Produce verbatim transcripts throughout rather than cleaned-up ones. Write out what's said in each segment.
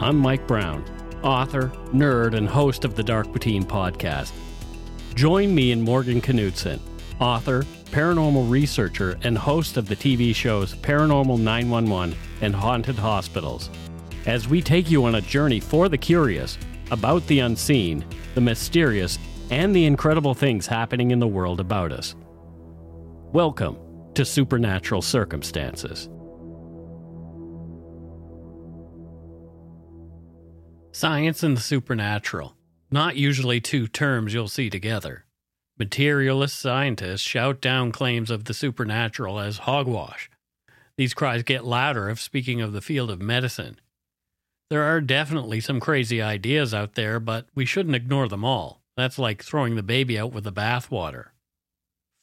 I'm Mike Brown, author, nerd, and host of the Dark Poutine podcast. Join me and Morgan Knudsen, author, paranormal researcher, and host of the T V shows Paranormal nine one one and Haunted Hospitals, as we take you on a journey for the curious, about the unseen, the mysterious, and the incredible things happening in the world about us. Welcome to Supernatural Circumstances. Science and the supernatural, not usually two terms you'll see together. Materialist scientists shout down claims of the supernatural as hogwash. These cries get louder if speaking of the field of medicine. There are definitely some crazy ideas out there, but we shouldn't ignore them all. That's like throwing the baby out with the bathwater.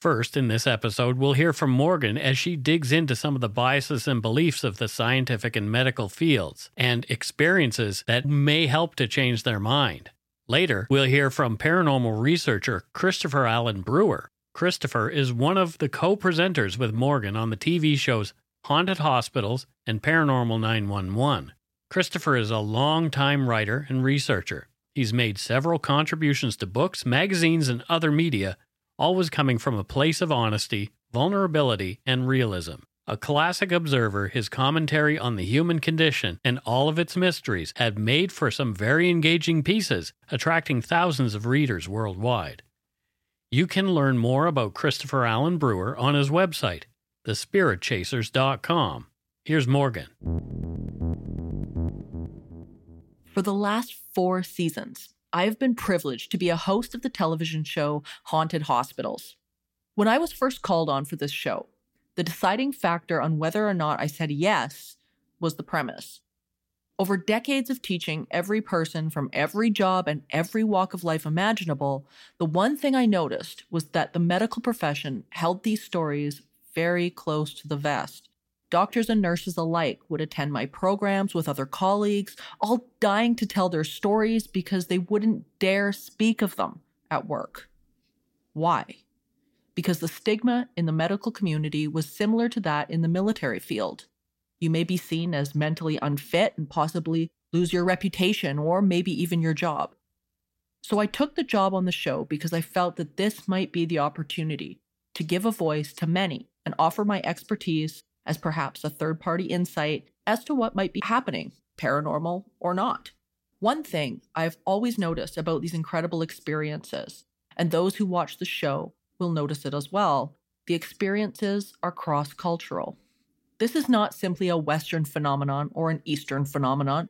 First, in this episode, we'll hear from Morgan as she digs into some of the biases and beliefs of the scientific and medical fields and experiences that may help to change their mind. Later, we'll hear from paranormal researcher Christopher Allen Brewer. Christopher is one of the co-presenters with Morgan on the T V shows Haunted Hospitals and Paranormal nine one one. Christopher is a longtime writer and researcher. He's made several contributions to books, magazines, and other media, always coming from a place of honesty, vulnerability, and realism. A classic observer, his commentary on the human condition and all of its mysteries had made for some very engaging pieces, attracting thousands of readers worldwide. You can learn more about Christopher Allen Brewer on his website, the spirit chasers dot com. Here's Morgan. For the last four seasons, I've been privileged to be a host of the television show Haunted Hospitals. When I was first called on for this show, the deciding factor on whether or not I said yes was the premise. Over decades of teaching every person from every job and every walk of life imaginable, the one thing I noticed was that the medical profession held these stories very close to the vest. Doctors and nurses alike would attend my programs with other colleagues, all dying to tell their stories because they wouldn't dare speak of them at work. Why? Because the stigma in the medical community was similar to that in the military field. You may be seen as mentally unfit and possibly lose your reputation or maybe even your job. So I took the job on the show because I felt that this might be the opportunity to give a voice to many and offer my expertise as perhaps a third-party insight as to what might be happening, paranormal or not. One thing I've always noticed about these incredible experiences, and those who watch the show will notice it as well, the experiences are cross-cultural. This is not simply a Western phenomenon or an Eastern phenomenon.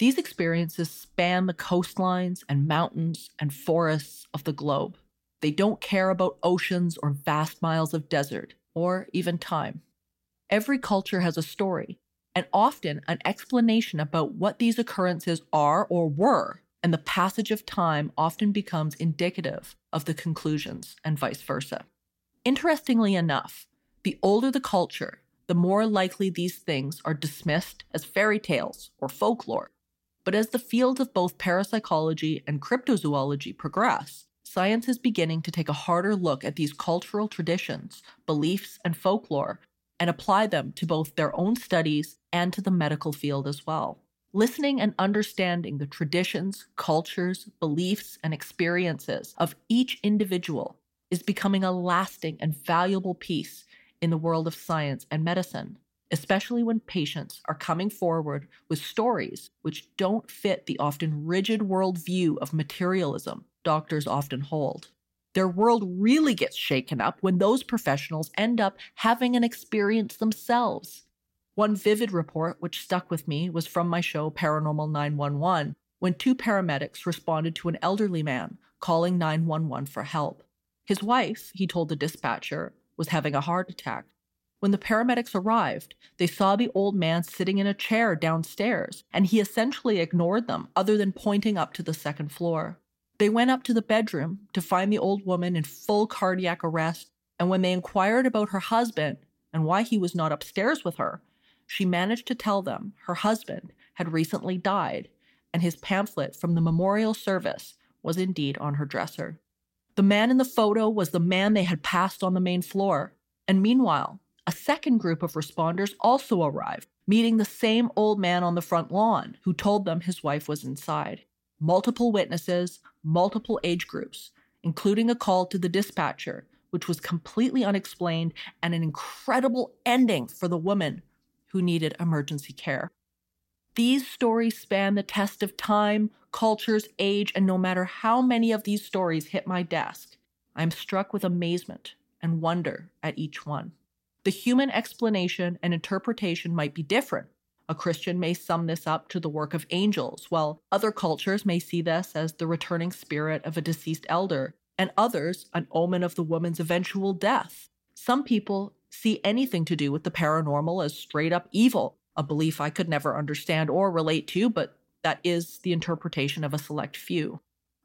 These experiences span the coastlines and mountains and forests of the globe. They don't care about oceans or vast miles of desert or even time. Every culture has a story, and often an explanation about what these occurrences are or were, and the passage of time often becomes indicative of the conclusions and vice versa. Interestingly enough, the older the culture, the more likely these things are dismissed as fairy tales or folklore. But as the fields of both parapsychology and cryptozoology progress, science is beginning to take a harder look at these cultural traditions, beliefs, and folklore, and apply them to both their own studies and to the medical field as well. Listening and understanding the traditions, cultures, beliefs, and experiences of each individual is becoming a lasting and valuable piece in the world of science and medicine, especially when patients are coming forward with stories which don't fit the often rigid worldview of materialism doctors often hold. Their world really gets shaken up when those professionals end up having an experience themselves. One vivid report which stuck with me was from my show Paranormal nine one one, when two paramedics responded to an elderly man calling nine one one for help. His wife, he told the dispatcher, was having a heart attack. When the paramedics arrived, they saw the old man sitting in a chair downstairs, and he essentially ignored them other than pointing up to the second floor. They went up to the bedroom to find the old woman in full cardiac arrest, and when they inquired about her husband and why he was not upstairs with her, she managed to tell them her husband had recently died, and his pamphlet from the memorial service was indeed on her dresser. The man in the photo was the man they had passed on the main floor, and meanwhile, a second group of responders also arrived, meeting the same old man on the front lawn who told them his wife was inside. Multiple witnesses, multiple age groups, including a call to the dispatcher, which was completely unexplained and an incredible ending for the woman who needed emergency care. These stories span the test of time, cultures, age, and no matter how many of these stories hit my desk, I'm struck with amazement and wonder at each one. The human explanation and interpretation might be different. A Christian may sum this up to the work of angels, while other cultures may see this as the returning spirit of a deceased elder, and others an omen of the woman's eventual death. Some people see anything to do with the paranormal as straight-up evil, a belief I could never understand or relate to, but that is the interpretation of a select few.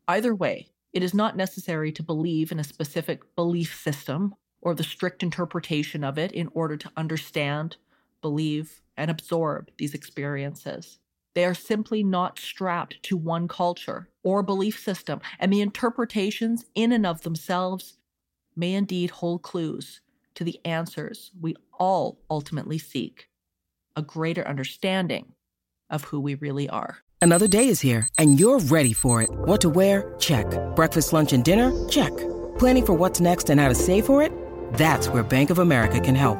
Either way, it is not necessary to believe in a specific belief system or the strict interpretation of it in order to understand, believe, and absorb these experiences. They are simply not strapped to one culture or belief system, and the interpretations in and of themselves may indeed hold clues to the answers we all ultimately seek: a greater understanding of who we really are. Another day is here, and you're ready for it. What to wear? Check. Breakfast, lunch, and dinner? Check. Planning for what's next and how to save for it? That's where Bank of America can help.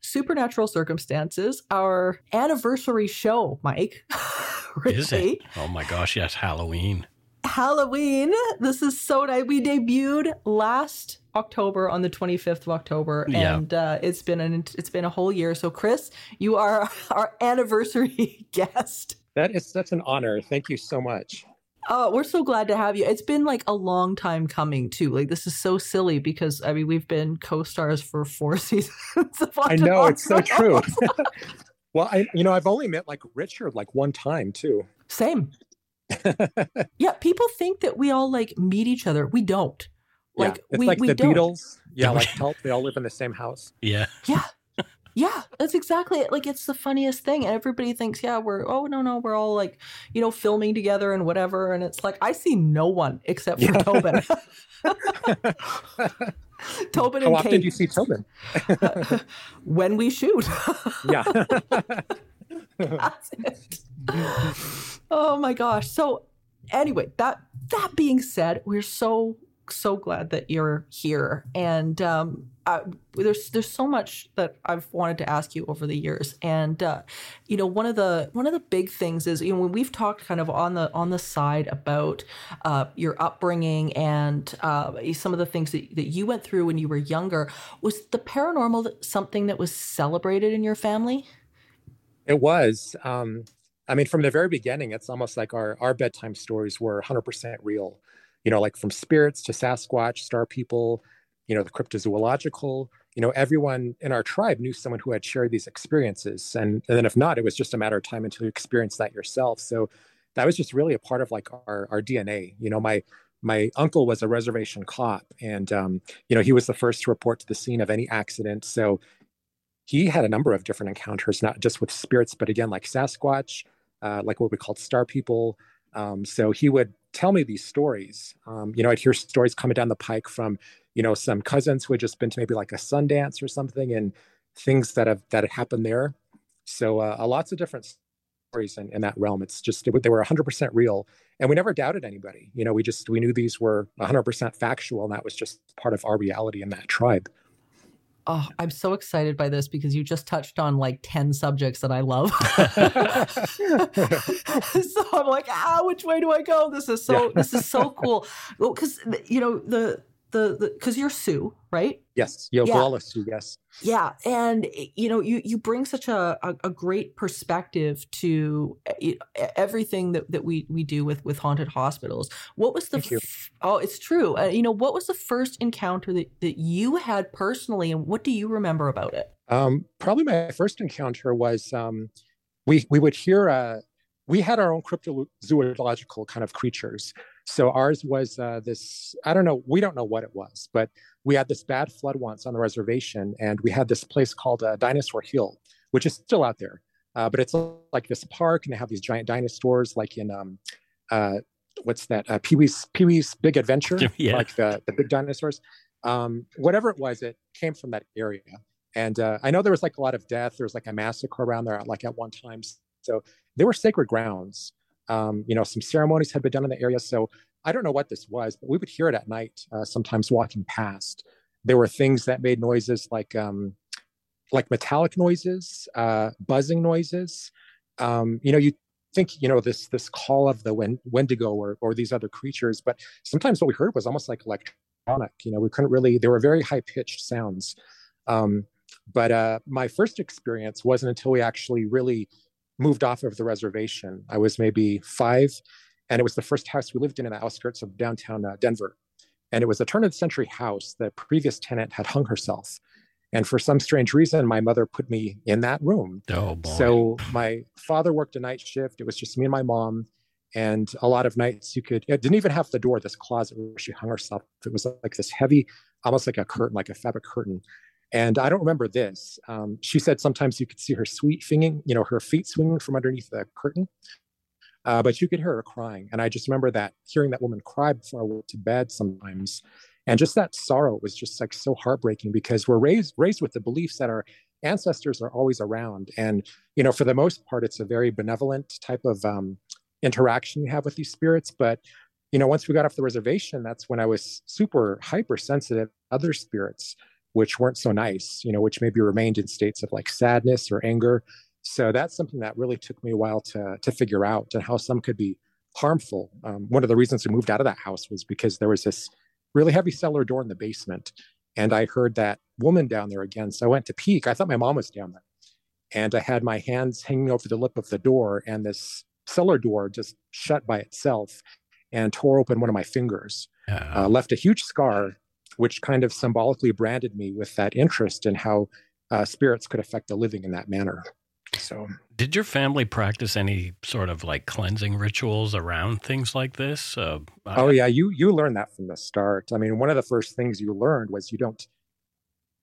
Supernatural Circumstances, our anniversary show, Mike. Is it? Oh my gosh, yes, Halloween. Halloween. This is so nice. We debuted last October on the twenty-fifth of October, yeah. and uh, it's been an it's been a whole year. So, Chris, you are our anniversary guest. That is such an honor. Thank you so much. Oh, we're so glad to have you. It's been like a long time coming too. Like, this is so silly because, I mean, we've been co-stars for four seasons of I know, it's so true. Well, I, you know, I've only met like Richard like one time too. Same. Yeah, people think that we all like meet each other. We don't. Like, yeah, it's we, like we the don't. Beatles. Yeah, like help. They all live in the same house. Yeah. Yeah. Yeah, that's exactly it. Like, it's the funniest thing. And everybody thinks, yeah, we're, oh, no, no, we're all like, you know, filming together and whatever. And it's like, I see no one except for yeah. Tobin. Tobin How and Kate. How often do you see Tobin? uh, when we shoot. Yeah. That's it. Oh, my gosh. So anyway, that that being said, we're so, so glad that you're here. And um Uh, there's there's so much that I've wanted to ask you over the years, and uh, you know, one of the one of the big things is, you know, when we've talked kind of on the on the side about uh, your upbringing and uh, some of the things that, that you went through when you were younger, was the paranormal something that was celebrated in your family? It was. Um, I mean, from the very beginning, it's almost like our our bedtime stories were one hundred percent real. You know, like from spirits to Sasquatch, star people, you know, the cryptozoological, you know, everyone in our tribe knew someone who had shared these experiences. And, and then if not, it was just a matter of time until you experienced that yourself. So that was just really a part of like our, our D N A. You know, my my uncle was a reservation cop, and, um, you know, he was the first to report to the scene of any accident. So he had a number of different encounters, not just with spirits, but again, like Sasquatch, uh, like what we called star people. Um, so he would tell me these stories. Um, you know, I'd hear stories coming down the pike from, you know, some cousins who had just been to maybe like a Sundance or something, and things that have that had happened there. So uh, lots of different stories in, in that realm. It's just, it, they were one hundred percent real. And we never doubted anybody. You know, we just, we knew these were one hundred percent factual. And that was just part of our reality in that tribe. Oh, I'm so excited by this because you just touched on like ten subjects that I love. So I'm like, ah, which way do I go? This is so, yeah. This is so cool. Well, because, you know, the, the, because you're Sue, right? Yes. Yo, yeah. Sue, yes. Yeah. And, you know, you, you bring such a, a, a great perspective to everything that, that we, we do with, with Haunted Hospitals. What was the, f- oh, it's true. Uh, you know, what was the first encounter that, that you had personally, and what do you remember about it? Um, probably my first encounter was, um, we, we would hear, uh, we had our own cryptozoological kind of creatures. So ours was uh, this, I don't know, we don't know what it was, but we had this bad flood once on the reservation, and we had this place called uh, Dinosaur Hill, which is still out there. Uh, but it's like this park, and they have these giant dinosaurs like in, um, uh, what's that, uh, Pee-wee's, Pee-wee's Big Adventure, yeah. Like the, the big dinosaurs. Um, whatever it was, it came from that area. And uh, I know there was like a lot of death. There was like a massacre around there like at one time. So they were sacred grounds. Um, you know, some ceremonies had been done in the area. So I don't know what this was, but we would hear it at night, uh, sometimes walking past. There were things that made noises like um, like metallic noises, uh, buzzing noises. Um, you know, you think, you know, this this call of the wen- Wendigo or, or these other creatures, but sometimes what we heard was almost like electronic. You know, we couldn't really, there were very high-pitched sounds. Um, but uh, my first experience wasn't until we actually really moved off of the reservation. I was maybe five, and it was the first house we lived in in the outskirts of downtown uh, Denver. And it was a turn of the century house. The previous tenant had hung herself. And for some strange reason, my mother put me in that room. Oh, boy. So my father worked a night shift. It was just me and my mom. And a lot of nights you could, it didn't even have the door, this closet where she hung herself. It was like this heavy, almost like a curtain, like a fabric curtain. And I don't remember this. Um, she said sometimes you could see her sweet finging, you know, her feet swinging from underneath the curtain, uh, but you could hear her crying. And I just remember that, hearing that woman cry before I went to bed sometimes. And just that sorrow was just like so heartbreaking, because we're raised raised with the beliefs that our ancestors are always around. And, you know, for the most part, it's a very benevolent type of um, interaction you have with these spirits. But, you know, once we got off the reservation, that's when I was super hypersensitive to other spirits, which weren't so nice, you know, which maybe remained in states of like sadness or anger. So that's something that really took me a while to to figure out, and how some could be harmful. Um, one of the reasons we moved out of that house was because there was this really heavy cellar door in the basement. And I heard that woman down there again. So I went to peek. I thought my mom was down there. And I had my hands hanging over the lip of the door, and this cellar door just shut by itself and tore open one of my fingers, uh, left a huge scar, which kind of symbolically branded me with that interest in how uh, spirits could affect the living in that manner. So, did your family practice any sort of like cleansing rituals around things like this? Uh, oh I, yeah, you you learned that from the start. I mean, one of the first things you learned was you don't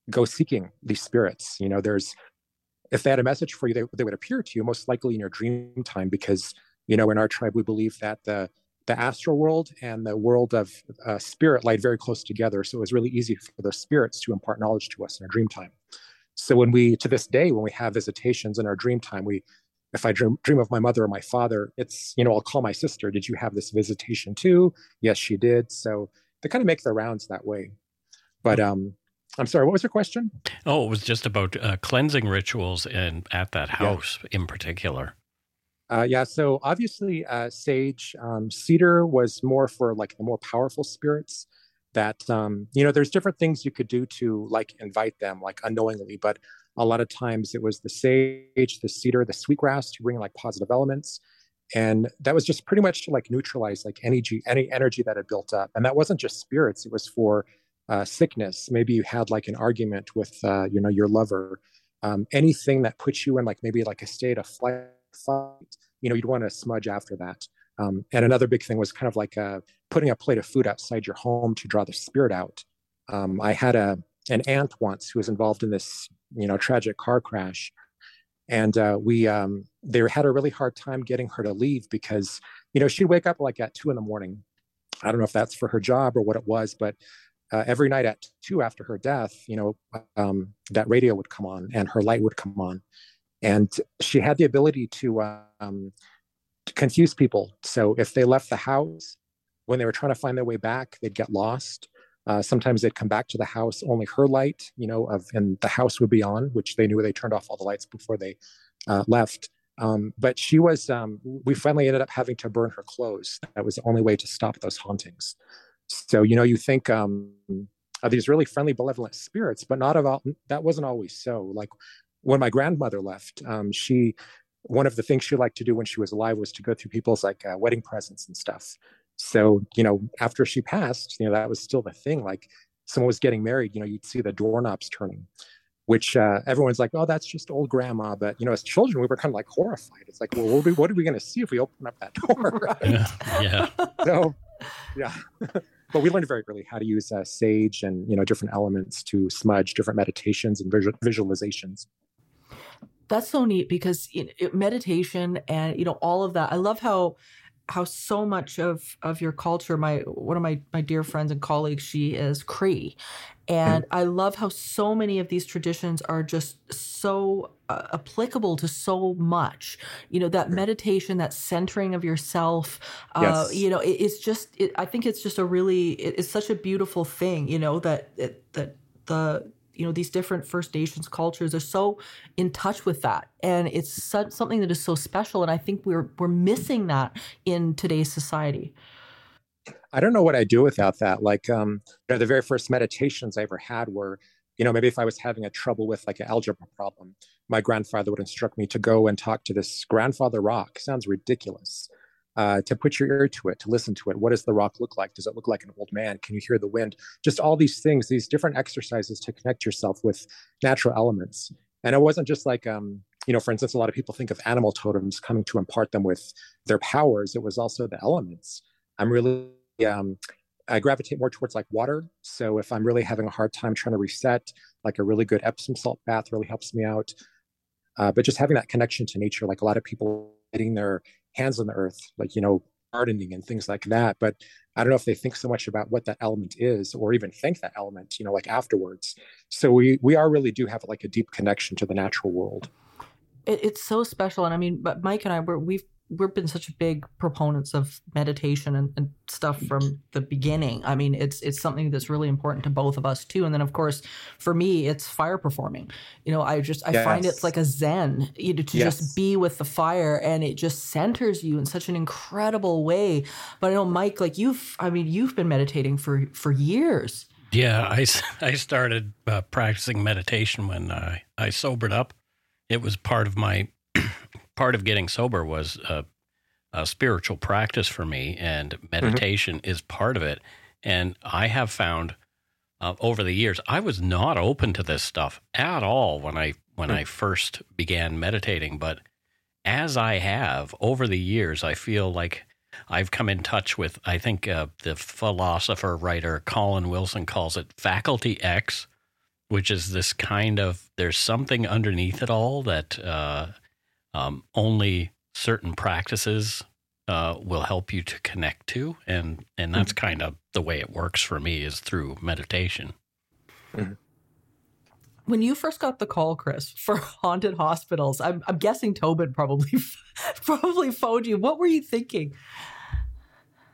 go seeking these spirits. You know, there's, if they had a message for you, they, they would appear to you most likely in your dream time, because, you know, in our tribe, we believe that the The astral world and the world of uh, spirit lied very close together. So it was really easy for the spirits to impart knowledge to us in our dream time. So when we, to this day, when we have visitations in our dream time, we, if I dream, dream of my mother or my father, it's, you know, I'll call my sister. Did you have this visitation too? Yes, she did. So they kind of make their rounds that way. But um, I'm sorry, what was your question? Oh, it was just about uh, cleansing rituals and at that house, yeah, in particular. Uh, yeah, so obviously uh, sage, um, cedar was more for like the more powerful spirits that, um, you know, there's different things you could do to like invite them like unknowingly, but a lot of times it was the sage, the cedar, the sweetgrass to bring like positive elements. And that was just pretty much to like neutralize like energy, any energy that had built up. And that wasn't just spirits, it was for uh, sickness. Maybe you had like an argument with, uh, you know, your lover, um, anything that puts you in like maybe like a state of flight. Fight, you know, you'd want to smudge after that. Um, and another big thing was kind of like uh, putting a plate of food outside your home to draw the spirit out. Um, I had a an aunt once who was involved in this, you know, tragic car crash, and uh, we um, they had a really hard time getting her to leave because, you know, she'd wake up like at two in the morning. I don't know if that's for her job or what it was, but uh, every night at two after her death, you know, um, that radio would come on and her light would come on. And she had the ability to, um, to confuse people. So if they left the house, when they were trying to find their way back, they'd get lost. Uh, sometimes they'd come back to the house, only her light, you know, of, and the house would be on, which they knew they turned off all the lights before they uh, left. Um, but she was, um, we finally ended up having to burn her clothes. That was the only way to stop those hauntings. So, you know, you think um, of these really friendly, benevolent spirits, but not about, that wasn't always so. Like when my grandmother left, um, she, one of the things she liked to do when she was alive was to go through people's like uh, wedding presents and stuff. So, you know, after she passed, you know, that was still the thing. Like someone was getting married, you know, you'd see the doorknobs turning, which uh, everyone's like, oh, that's just old grandma. But, you know, as children, we were kind of like horrified. It's like, well, what are we, what are we going to see if we open up that door? Yeah. yeah. So, yeah. But we learned very early how to use uh, sage and, you know, different elements to smudge different meditations and visual- visualizations. That's so neat because you know, meditation and, you know, all of that. I love how how so much of, of your culture, my, one of my, my dear friends and colleagues, she is Cree. And I love how so many of these traditions are just so uh, applicable to so much, you know, that meditation, that centering of yourself, uh, yes. you know, it, it's just, it, I think it's just a really, it, it's such a beautiful thing, you know, that, it, that the, you know, these different First Nations cultures are so in touch with that. And it's such, something that is so special. And I think we're we're missing that in today's society. I don't know what I do without that. Like, um, you know, the very first meditations I ever had were, you know, maybe if I was having a trouble with like an algebra problem, my grandfather would instruct me to go and talk to this grandfather rock. Sounds ridiculous. Uh, to put your ear to it, to listen to it. What does the rock look like? Does it look like an old man? Can you hear the wind? Just all these things, these different exercises to connect yourself with natural elements. And it wasn't just like, um, you know, for instance, a lot of people think of animal totems coming to impart them with their powers. It was also the elements. I'm really, um, I gravitate more towards like water. So if I'm really having a hard time trying to reset, like a really good Epsom salt bath really helps me out. Uh, but just having that connection to nature, like a lot of people getting their hands on the earth, like, you know, gardening and things like that. But I don't know if they think so much about what that element is or even thank that element, you know, like afterwards. So we, we are really do have like a deep connection to the natural world. It, it's so special. And I mean, but Mike and I, we're, we've, we've been such big proponents of meditation and, and stuff from the beginning. I mean, it's it's something that's really important to both of us too. And then of course, for me, it's fire performing. You know, I just, I yes. find it's like a zen, you know, to yes. just be with the fire, and it just centers you in such an incredible way. But I know, Mike, like you've, I mean, you've been meditating for, for years. Yeah, I, I started uh, practicing meditation when I, I sobered up. It was part of my... part of getting sober was a, a spiritual practice for me, and meditation mm-hmm. is part of it. And I have found uh, over the years, I was not open to this stuff at all when I when mm-hmm. I first began meditating. But as I have over the years, I feel like I've come in touch with, I think uh, the philosopher writer Colin Wilson calls it Faculty X, which is this kind of, there's something underneath it all that... Uh, Um, only certain practices uh, will help you to connect to, and and that's mm-hmm. kind of the way it works for me is through meditation. Mm-hmm. When you first got the call, Chris, for Haunted Hospitals, I'm, I'm guessing Tobin probably probably phoned you. What were you thinking?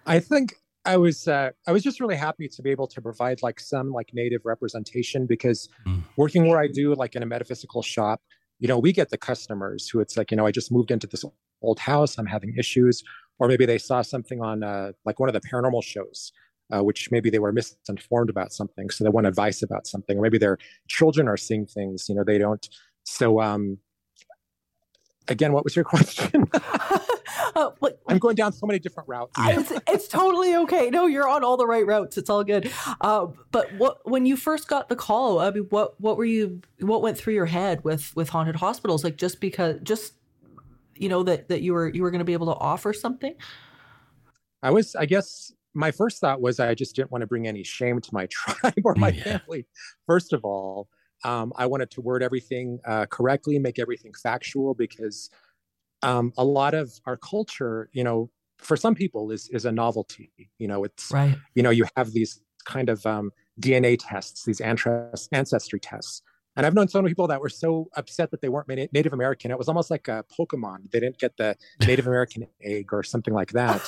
I think I was uh, I was just really happy to be able to provide like some like native representation, because mm. working where I do, like in a metaphysical shop, you know, we get the customers who it's like, you know, I just moved into this old house, I'm having issues, or maybe they saw something on uh, like one of the paranormal shows, uh, which maybe they were misinformed about something. So they want advice about something, or maybe their children are seeing things, you know, they don't. So um, again, what was your question? Uh, what, I'm going down so many different routes. I, it's, it's totally okay. No, you're on all the right routes. It's all good. Uh, but what, when you first got the call, I mean, what, what were you, what went through your head with, with Haunted Hospitals? Like just because, just, you know, that, that you were, you were going to be able to offer something. I was, I guess my first thought was, I just didn't want to bring any shame to my tribe or my yeah. family. First of all, um, I wanted to word everything uh, correctly, make everything factual, because Um, a lot of our culture, you know, for some people is is a novelty. You know, it's, right. you know, you have these kind of um, D N A tests, these ancestry tests And I've known so many people that were so upset that they weren't Native American. It was almost like a Pokemon. They didn't get the Native American egg or something like that.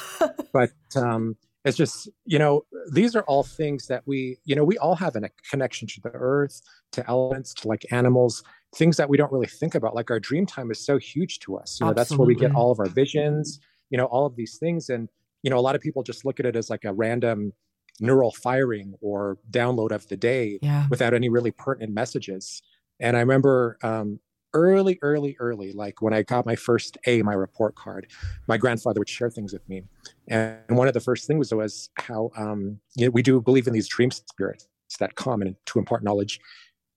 But um, it's just, you know, these are all things that we, you know, we all have a connection to the earth, to elements, to like animals, things that we don't really think about. Like our dream time is so huge to us. You know, Absolutely. That's where we get all of our visions, you know, all of these things. And, you know, a lot of people just look at it as like a random neural firing or download of the day yeah. without any really pertinent messages. And I remember um, early, early, early, like when I got my first A, my report card, my grandfather would share things with me. And one of the first things was how um, you know, we do believe in these dream spirits that come and to impart knowledge,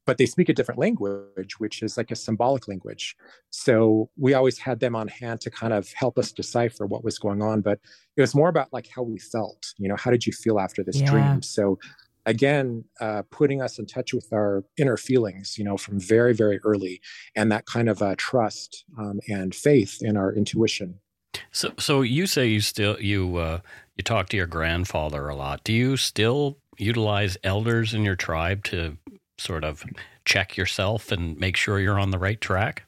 but they speak a different language, which is like a symbolic language. So we always had them on hand to kind of help us decipher what was going on. But it was more about like how we felt, you know, how did you feel after this yeah. dream? So again, uh, putting us in touch with our inner feelings, you know, from very, very early, and that kind of uh, trust um, and faith in our intuition. So, so you say you still, you, uh, you talk to your grandfather a lot. Do you still utilize elders in your tribe to sort of check yourself and make sure you're on the right track?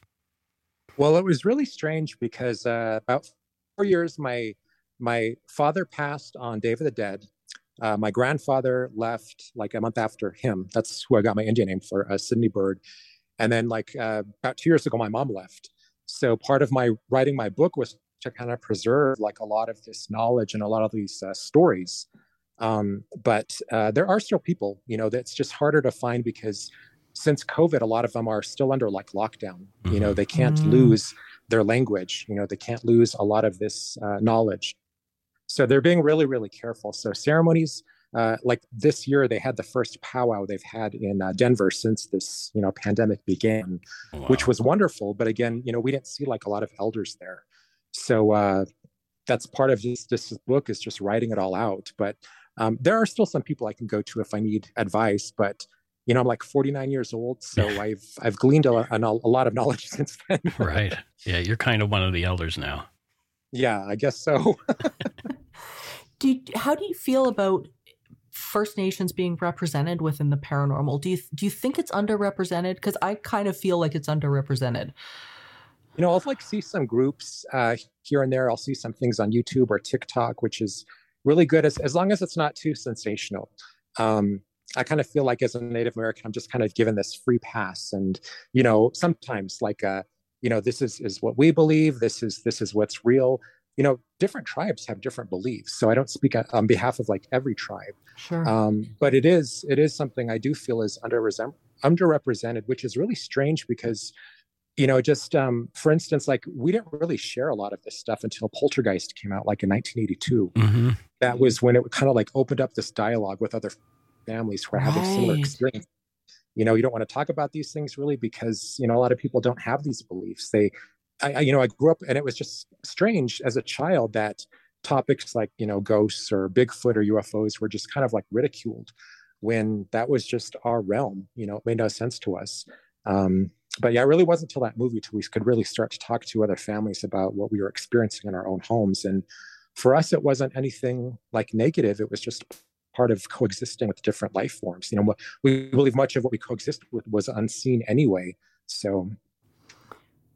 Well, it was really strange because uh, about four years, my my father passed on Day of the Dead. Uh, my grandfather left like a month after him. That's who I got my Indian name for, uh, Sydney Bird. And then like uh, about two years ago, my mom left. So part of my writing my book was to kind of preserve like a lot of this knowledge and a lot of these uh, stories. Um, but uh, there are still people, you know, that's just harder to find because since COVID, a lot of them are still under like lockdown. Mm-hmm. You know, they can't mm-hmm. lose their language. You know, they can't lose a lot of this uh, knowledge. So they're being really, really careful. So ceremonies, uh, like this year, they had the first powwow they've had in uh, Denver since this, you know, pandemic began, wow. which was wonderful. But again, you know, we didn't see like a lot of elders there. So uh, that's part of this, this book is just writing it all out. But Um, there are still some people I can go to if I need advice, but you know, I'm like forty-nine years old, so I've I've gleaned a, a, a lot of knowledge since then. Right. Yeah, you're kind of one of the elders now. Yeah, I guess so. do you, how do you feel about First Nations being represented within the paranormal? Do you do you think it's underrepresented? Because I kind of feel like it's underrepresented. You know, I'll like see some groups uh, here and there. I'll see some things on YouTube or TikTok, which is really good as, as long as it's not too sensational. Um, I kind of feel like as a Native American, I'm just kind of given this free pass. And, you know, sometimes like, uh, you know, this is, is what we believe. This is, this is what's real. You know, different tribes have different beliefs. So I don't speak on behalf of like every tribe, sure. um, but it is, it is something I do feel is underrepresented, underrepresented, which is really strange because, you know, just um, for instance, like we didn't really share a lot of this stuff until Poltergeist came out like in nineteen eighty-two. Mm-hmm. That was when it kind of like opened up this dialogue with other families who are having right. similar experience. You know, you don't want to talk about these things really because, you know, a lot of people don't have these beliefs. They, I, I, you know, I grew up and it was just strange as a child that topics like, you know, ghosts or Bigfoot or U F Os were just kind of like ridiculed when that was just our realm. You know, it made no sense to us. Um, But yeah, it really wasn't until that movie till we could really start to talk to other families about what we were experiencing in our own homes. And for us, it wasn't anything like negative. It was just part of coexisting with different life forms. You know, we believe much of what we coexist with was unseen anyway. So,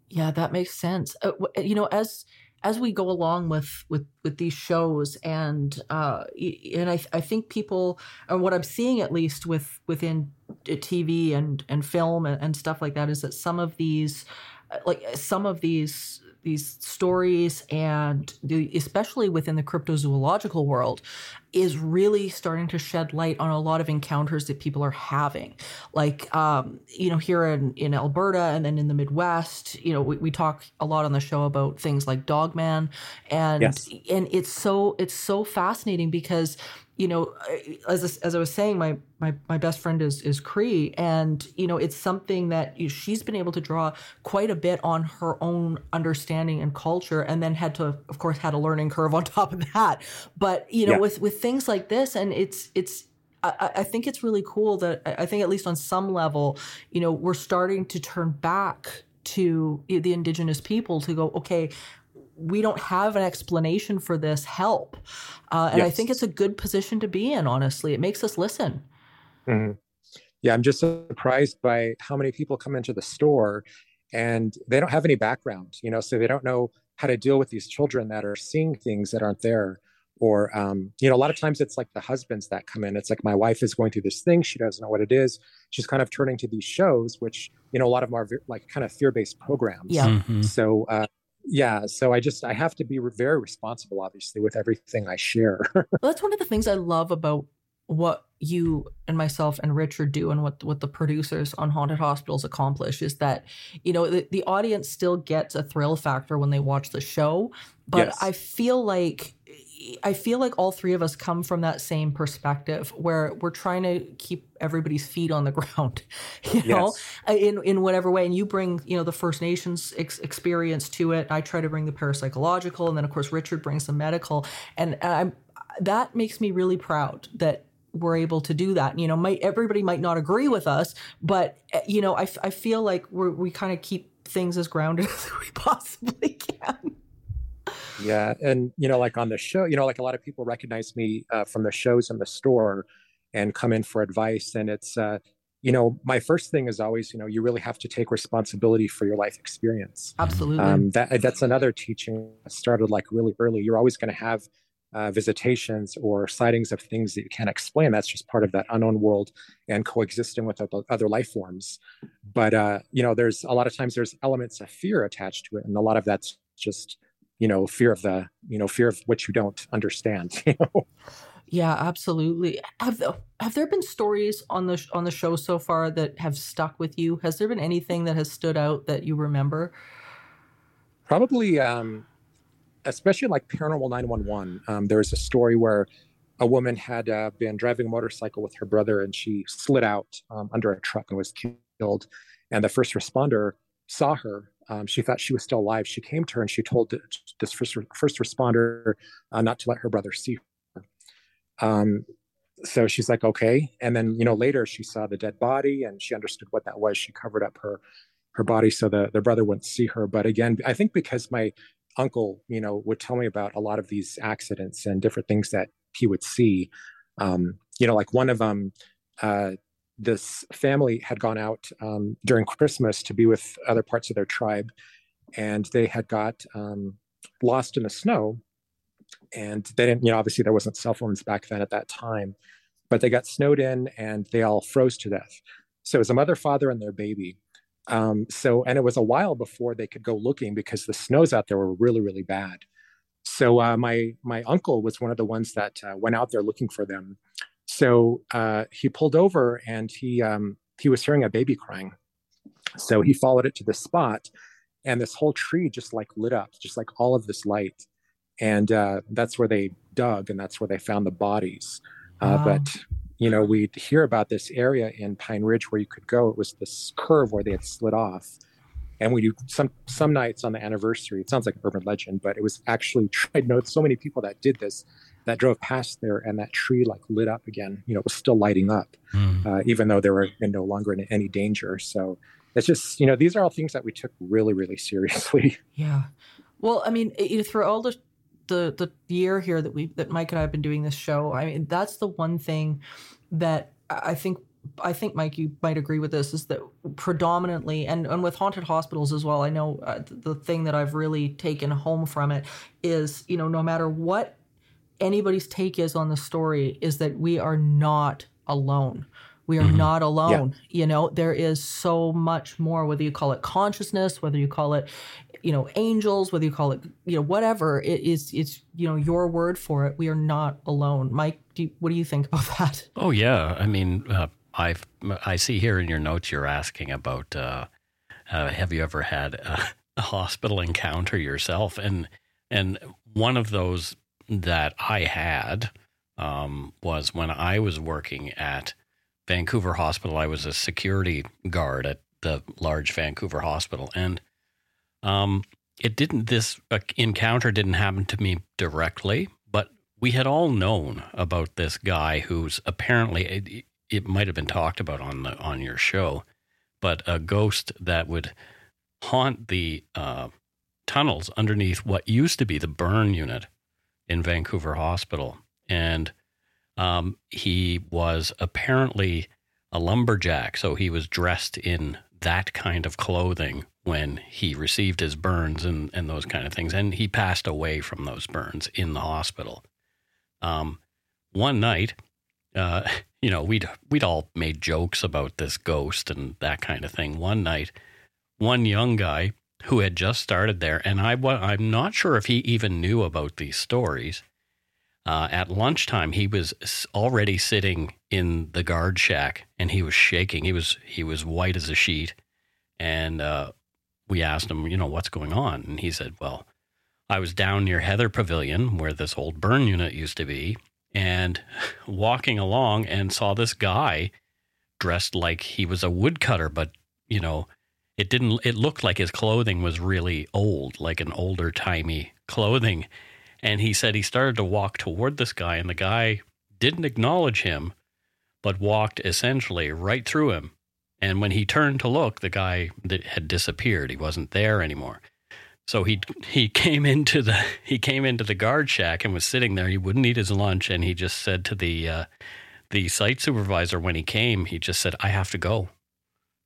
yeah, that makes sense. Uh, you know, as as we go along with with, with these shows, and uh, and I I think people, and what I'm seeing at least with within. T V and and film and stuff like that, is that some of these, like some of these these stories, and the, especially within the cryptozoological world, is really starting to shed light on a lot of encounters that people are having. Like, um, you know, here in, in Alberta and then in the Midwest, you know, we, we talk a lot on the show about things like Dogman, and yes. and it's so it's so fascinating because, you know, as as I was saying, my my my best friend is is Cree, and you know, it's something that she's been able to draw quite a bit on her own understanding and culture, and then had to, of course, had a learning curve on top of that. But you know, yeah. with with things like this, and it's it's I, I think it's really cool that I think at least on some level, you know, we're starting to turn back to the Indigenous people to go, okay, we don't have an explanation for this, help. Uh, and yes. I think it's a good position to be in, honestly. It makes us listen. Mm-hmm. yeah, I'm just surprised by how many people come into the store and they don't have any background, you know, so they don't know how to deal with these children that are seeing things that aren't there. Or, um, you know, a lot of times it's like the husbands that come in. It's like, my wife is going through this thing. She doesn't know what it is. She's kind of turning to these shows, which, you know, a lot of them are like kind of fear-based programs. Yeah. Mm-hmm. So, uh, yeah. So I just, I have to be very responsible, obviously, with everything I share. Well, that's one of the things I love about what you and myself and Richard do, and what, what the producers on Haunted Hospitals accomplish, is that, you know, the, the audience still gets a thrill factor when they watch the show. But yes. I feel like, I feel like all three of us come from that same perspective where we're trying to keep everybody's feet on the ground, you know, yes. in, in whatever way. And you bring, you know, the First Nations ex- experience to it. I try to bring the parapsychological. And then, of course, Richard brings the medical. And, and I'm, that makes me really proud that we're able to do that. You know, might, everybody might not agree with us, but, you know, I, I feel like we're, we kind of keep things as grounded as we possibly can. Yeah. And, you know, like on the show, you know, like a lot of people recognize me uh, from the shows in the store and come in for advice. And it's, uh, you know, my first thing is always, you know, you really have to take responsibility for your life experience. Absolutely. Um, that That's another teaching that started like really early. You're always going to have uh, visitations or sightings of things that you can't explain. That's just part of that unknown world and coexisting with other life forms. But, uh, you know, there's a lot of times there's elements of fear attached to it. And a lot of that's just, you know, fear of the, you know, fear of what you don't understand. You know? Yeah, absolutely. Have have there been stories on the on the show so far that have stuck with you? Has there been anything that has stood out that you remember? Probably, um, especially like Paranormal nine one one. Um, there was a story where a woman had uh, been driving a motorcycle with her brother, and she slid out um, under a truck and was killed. And the first responder saw her. Um, she thought she was still alive. She came to her and she told this first, first responder uh, not to let her brother see her. Um, so she's like, okay. And then, you know, later she saw the dead body and she understood what that was. She covered up her, her body so the, the brother wouldn't see her. But again, I think because my uncle, you know, would tell me about a lot of these accidents and different things that he would see, um, you know, like one of them, uh, this family had gone out um, during Christmas to be with other parts of their tribe, and they had got um, lost in the snow, and they didn't, you know, obviously there wasn't cell phones back then at that time, but they got snowed in and they all froze to death. So it was a mother, father, and their baby. Um, so, and it was a while before they could go looking because the snows out there were really, really bad. So uh, my, my uncle was one of the ones that uh, went out there looking for them. So uh, he pulled over and he um, he was hearing a baby crying. So he followed it to the spot, and this whole tree just like lit up, just like all of this light. And uh, that's where they dug, and that's where they found the bodies. Uh, wow. But, you know, we'd hear about this area in Pine Ridge where you could go. It was this curve where they had slid off. And we do some some nights on the anniversary. It sounds like an urban legend, but it was actually, I know so many people that did this, that drove past there, and that tree like lit up again. You know, it was still lighting up, mm. uh, even though they were in no longer in any danger. So it's just, you know, these are all things that we took really, really seriously. Yeah. Well, I mean, it, through all the, the the year here that we that Mike and I have been doing this show, I mean, that's the one thing that I think. I think, Mike, you might agree with this, is that predominantly, and, and with Haunted Hospitals as well, I know uh, the thing that I've really taken home from it is, you know, no matter what anybody's take is on the story, is that we are not alone. We are mm-hmm. not alone. Yeah. You know, there is so much more, whether you call it consciousness, whether you call it, you know, angels, whether you call it, you know, whatever it is, it's, you know, your word for it. We are not alone. Mike, do you, what do you think about that? Oh, yeah. I mean, uh, I've, I see here in your notes you're asking about uh, uh, have you ever had a, a hospital encounter yourself? And and one of those that I had um, was when I was working at Vancouver Hospital. I was a security guard at the large Vancouver hospital, and um, it didn't. This encounter didn't happen to me directly, but we had all known about this guy who's apparently. It, It might have been talked about on the on your show, but a ghost that would haunt the uh, tunnels underneath what used to be the burn unit in Vancouver Hospital. And um, he was apparently a lumberjack, so he was dressed in that kind of clothing when he received his burns and, and those kind of things. And he passed away from those burns in the hospital. Um, one night, uh, you know, we'd, we'd all made jokes about this ghost and that kind of thing. One night, one young guy who had just started there, and I, I'm not sure if he even knew about these stories, Uh, at lunchtime, he was already sitting in the guard shack, and he was shaking. He was he was white as a sheet, and uh, we asked him, you know, what's going on? And he said, well, I was down near Heather Pavilion, where this old burn unit used to be, and walking along and saw this guy dressed like he was a woodcutter, but, you know, it didn't. It looked like his clothing was really old, like an older-timey clothing. And he said he started to walk toward this guy, and the guy didn't acknowledge him, but walked essentially right through him. And when he turned to look, the guy had disappeared. He wasn't there anymore. So he he came into the he came into the guard shack and was sitting there. He wouldn't eat his lunch, and he just said to the uh, the site supervisor when he came, he just said, "I have to go."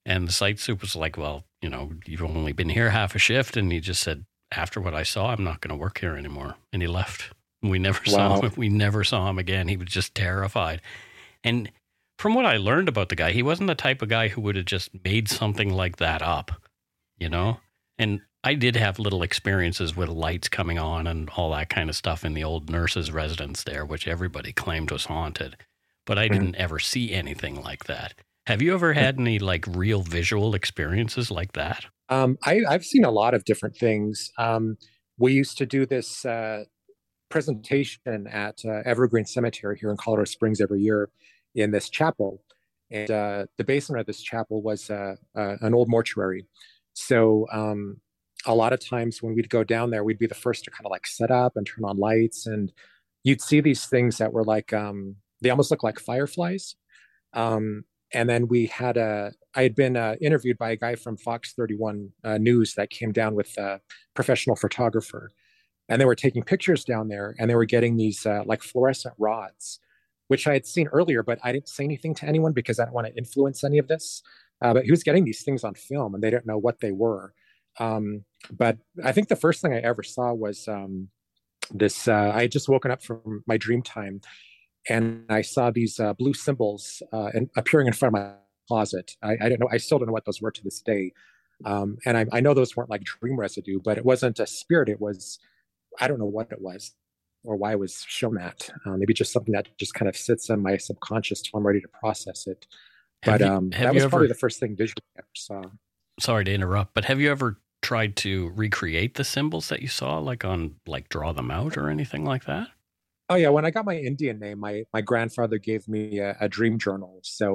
And the site super was like, "Well, you know, you've only been here half a shift," and he just said, "After what I saw, I'm not going to work here anymore." And he left. We never wow. saw him. We never saw him again. He was just terrified. And from what I learned about the guy, he wasn't the type of guy who would have just made something like that up, you know? And I did have little experiences with lights coming on and all that kind of stuff in the old nurse's residence there, which everybody claimed was haunted. But I mm-hmm. didn't ever see anything like that. Have you ever had any like real visual experiences like that? Um, I, I've seen a lot of different things. Um, we used to do this uh, presentation at uh, Evergreen Cemetery here in Colorado Springs every year in this chapel. And uh, the basement of this chapel was uh, uh, an old mortuary. So um, a lot of times when we'd go down there, we'd be the first to kind of like set up and turn on lights. And you'd see these things that were like, um, they almost look like fireflies. Um, And then we had a, I had been uh, interviewed by a guy from Fox thirty-one uh, News that came down with a professional photographer, and they were taking pictures down there, and they were getting these uh, like fluorescent rods, which I had seen earlier, but I didn't say anything to anyone because I didn't want to influence any of this. Uh, but he was getting these things on film and they didn't know what they were. Um, but I think the first thing I ever saw was um, this, uh, I had just woken up from my dream time, and I saw these uh, blue symbols uh, in, appearing in front of my closet. I, I didn't know. I still don't know what those were to this day. Um, and I, I know those weren't like dream residue, but it wasn't a spirit. It was, I don't know what it was or why I was shown that. Um, maybe just something that just kind of sits in my subconscious till I'm ready to process it. But you, um, that was ever, probably the first thing visually I ever saw. Sorry to interrupt, but have you ever tried to recreate the symbols that you saw, like on, like draw them out or anything like that? Oh, yeah. When I got my Indian name, my, my grandfather gave me a, a dream journal. So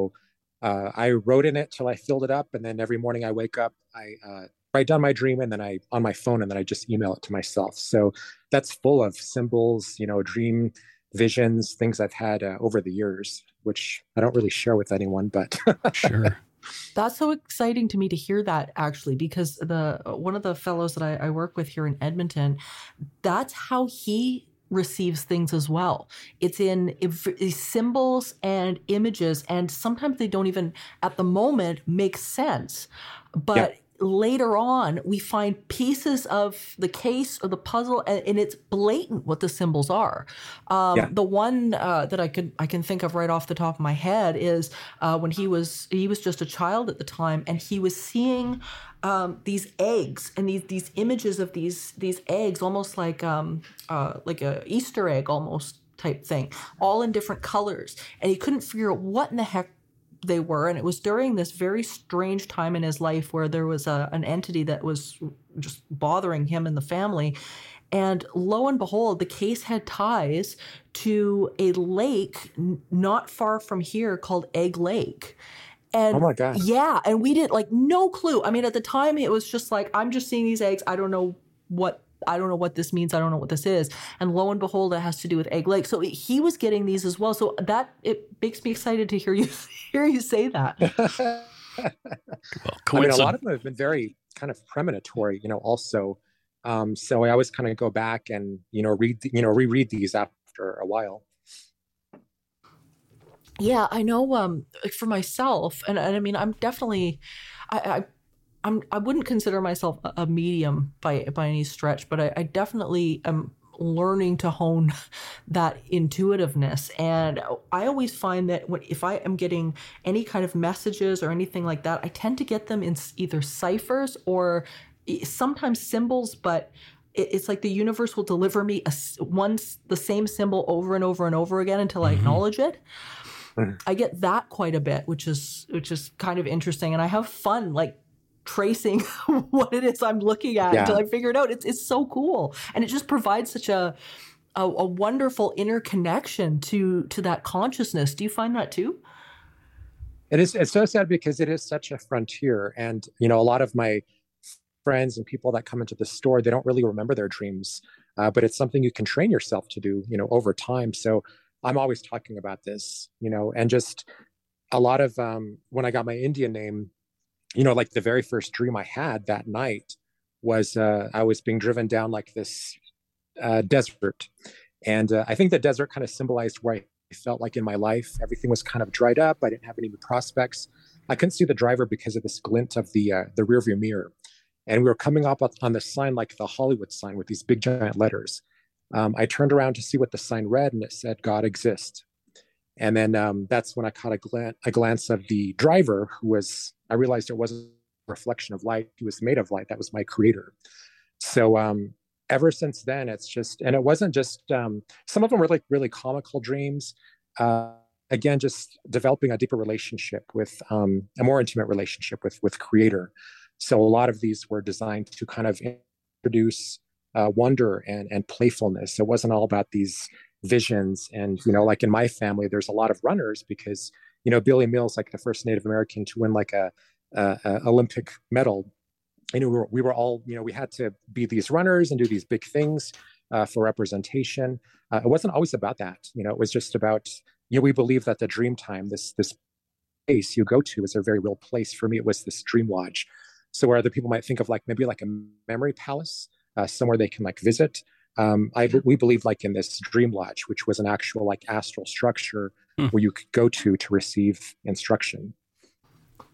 uh, I wrote in it till I filled it up. And then every morning I wake up, I uh, write down my dream, and then I on my phone, and then I just email it to myself. So that's full of symbols, you know, dream visions, things I've had uh, over the years, which I don't really share with anyone, but sure. That's so exciting to me to hear that, actually, because the one of the fellows that I, I work with here in Edmonton, that's how he receives things as well. It's in symbols and images, and sometimes they don't even at the moment make sense. But yeah. Later on, we find pieces of the case or the puzzle, and, and it's blatant what the symbols are. Um, yeah. The one uh, that I could I can think of right off the top of my head is uh, when he was he was just a child at the time, and he was seeing um, these eggs and these these images of these these eggs, almost like um uh, like a Easter egg almost type thing, all in different colors, and he couldn't figure out what in the heck they were. And it was during this very strange time in his life where there was a, an entity that was just bothering him and the family. And lo and behold, the case had ties to a lake not far from here called Egg Lake. And oh my God. Yeah. And we didn't like no clue. I mean, at the time it was just like, I'm just seeing these eggs. I don't know what I don't know what this means. I don't know what this is. And lo and behold, it has to do with Egg Lake. So he was getting these as well. So that it makes me excited to hear you hear you say that. Well, I mean, a lot of them have been very kind of premonitory, you know, also. Um, so I always kind of go back and, you know, read, you know, reread these after a while. Yeah, I know. Um, for myself, and, and I mean, I'm definitely, I, I, I'm, I wouldn't consider myself a medium by by any stretch, but I, I definitely am learning to hone that intuitiveness. And I always find that when if I am getting any kind of messages or anything like that, I tend to get them in either ciphers or sometimes symbols, but it's like the universe will deliver me a, one the same symbol over and over and over again until I mm-hmm. acknowledge it. I get that quite a bit, which is which is kind of interesting, and I have fun like tracing what it is I'm looking at yeah. until I figure it out. It's it's so cool, and it just provides such a, a a wonderful inner connection to to that consciousness. Do you find that too? It is. It's so sad because it is such a frontier, and you know, a lot of my friends and people that come into the store, they don't really remember their dreams, uh, but it's something you can train yourself to do, you know, over time. So I'm always talking about this, you know, and just a lot of, um, when I got my Indian name, you know, like the very first dream I had that night was, uh, I was being driven down like this, uh, desert. And, uh, I think the desert kind of symbolized where I felt like in my life, everything was kind of dried up. I didn't have any new prospects. I couldn't see the driver because of this glint of the, uh, the rearview mirror. And we were coming up on the sign, like the Hollywood sign with these big giant letters. Um, I turned around to see what the sign read, and it said, "God exists." And then um, that's when I caught a, glan- a glance of the driver who was, I realized it wasn't a reflection of light. He was made of light. That was my creator. So um, ever since then, it's just, and it wasn't just, um, some of them were like really comical dreams. Uh, again, just developing a deeper relationship with, um, a more intimate relationship with, with creator. So a lot of these were designed to kind of introduce Uh, wonder and and playfulness. It wasn't all about these visions. And, you know, like in my family, there's a lot of runners because, you know, Billy Mills, like the first Native American to win like a, a, a Olympic medal. And we were, we were all, you know, we had to be these runners and do these big things uh, for representation. Uh, it wasn't always about that. You know, it was just about, you know, we believe that the dream time, this, this place you go to is a very real place. For me, it was this dream lodge. So where other people might think of like, maybe like a memory palace, Uh, somewhere they can like visit. Um, I we believe like in this dream lodge, which was an actual like astral structure hmm. where you could go to to receive instruction.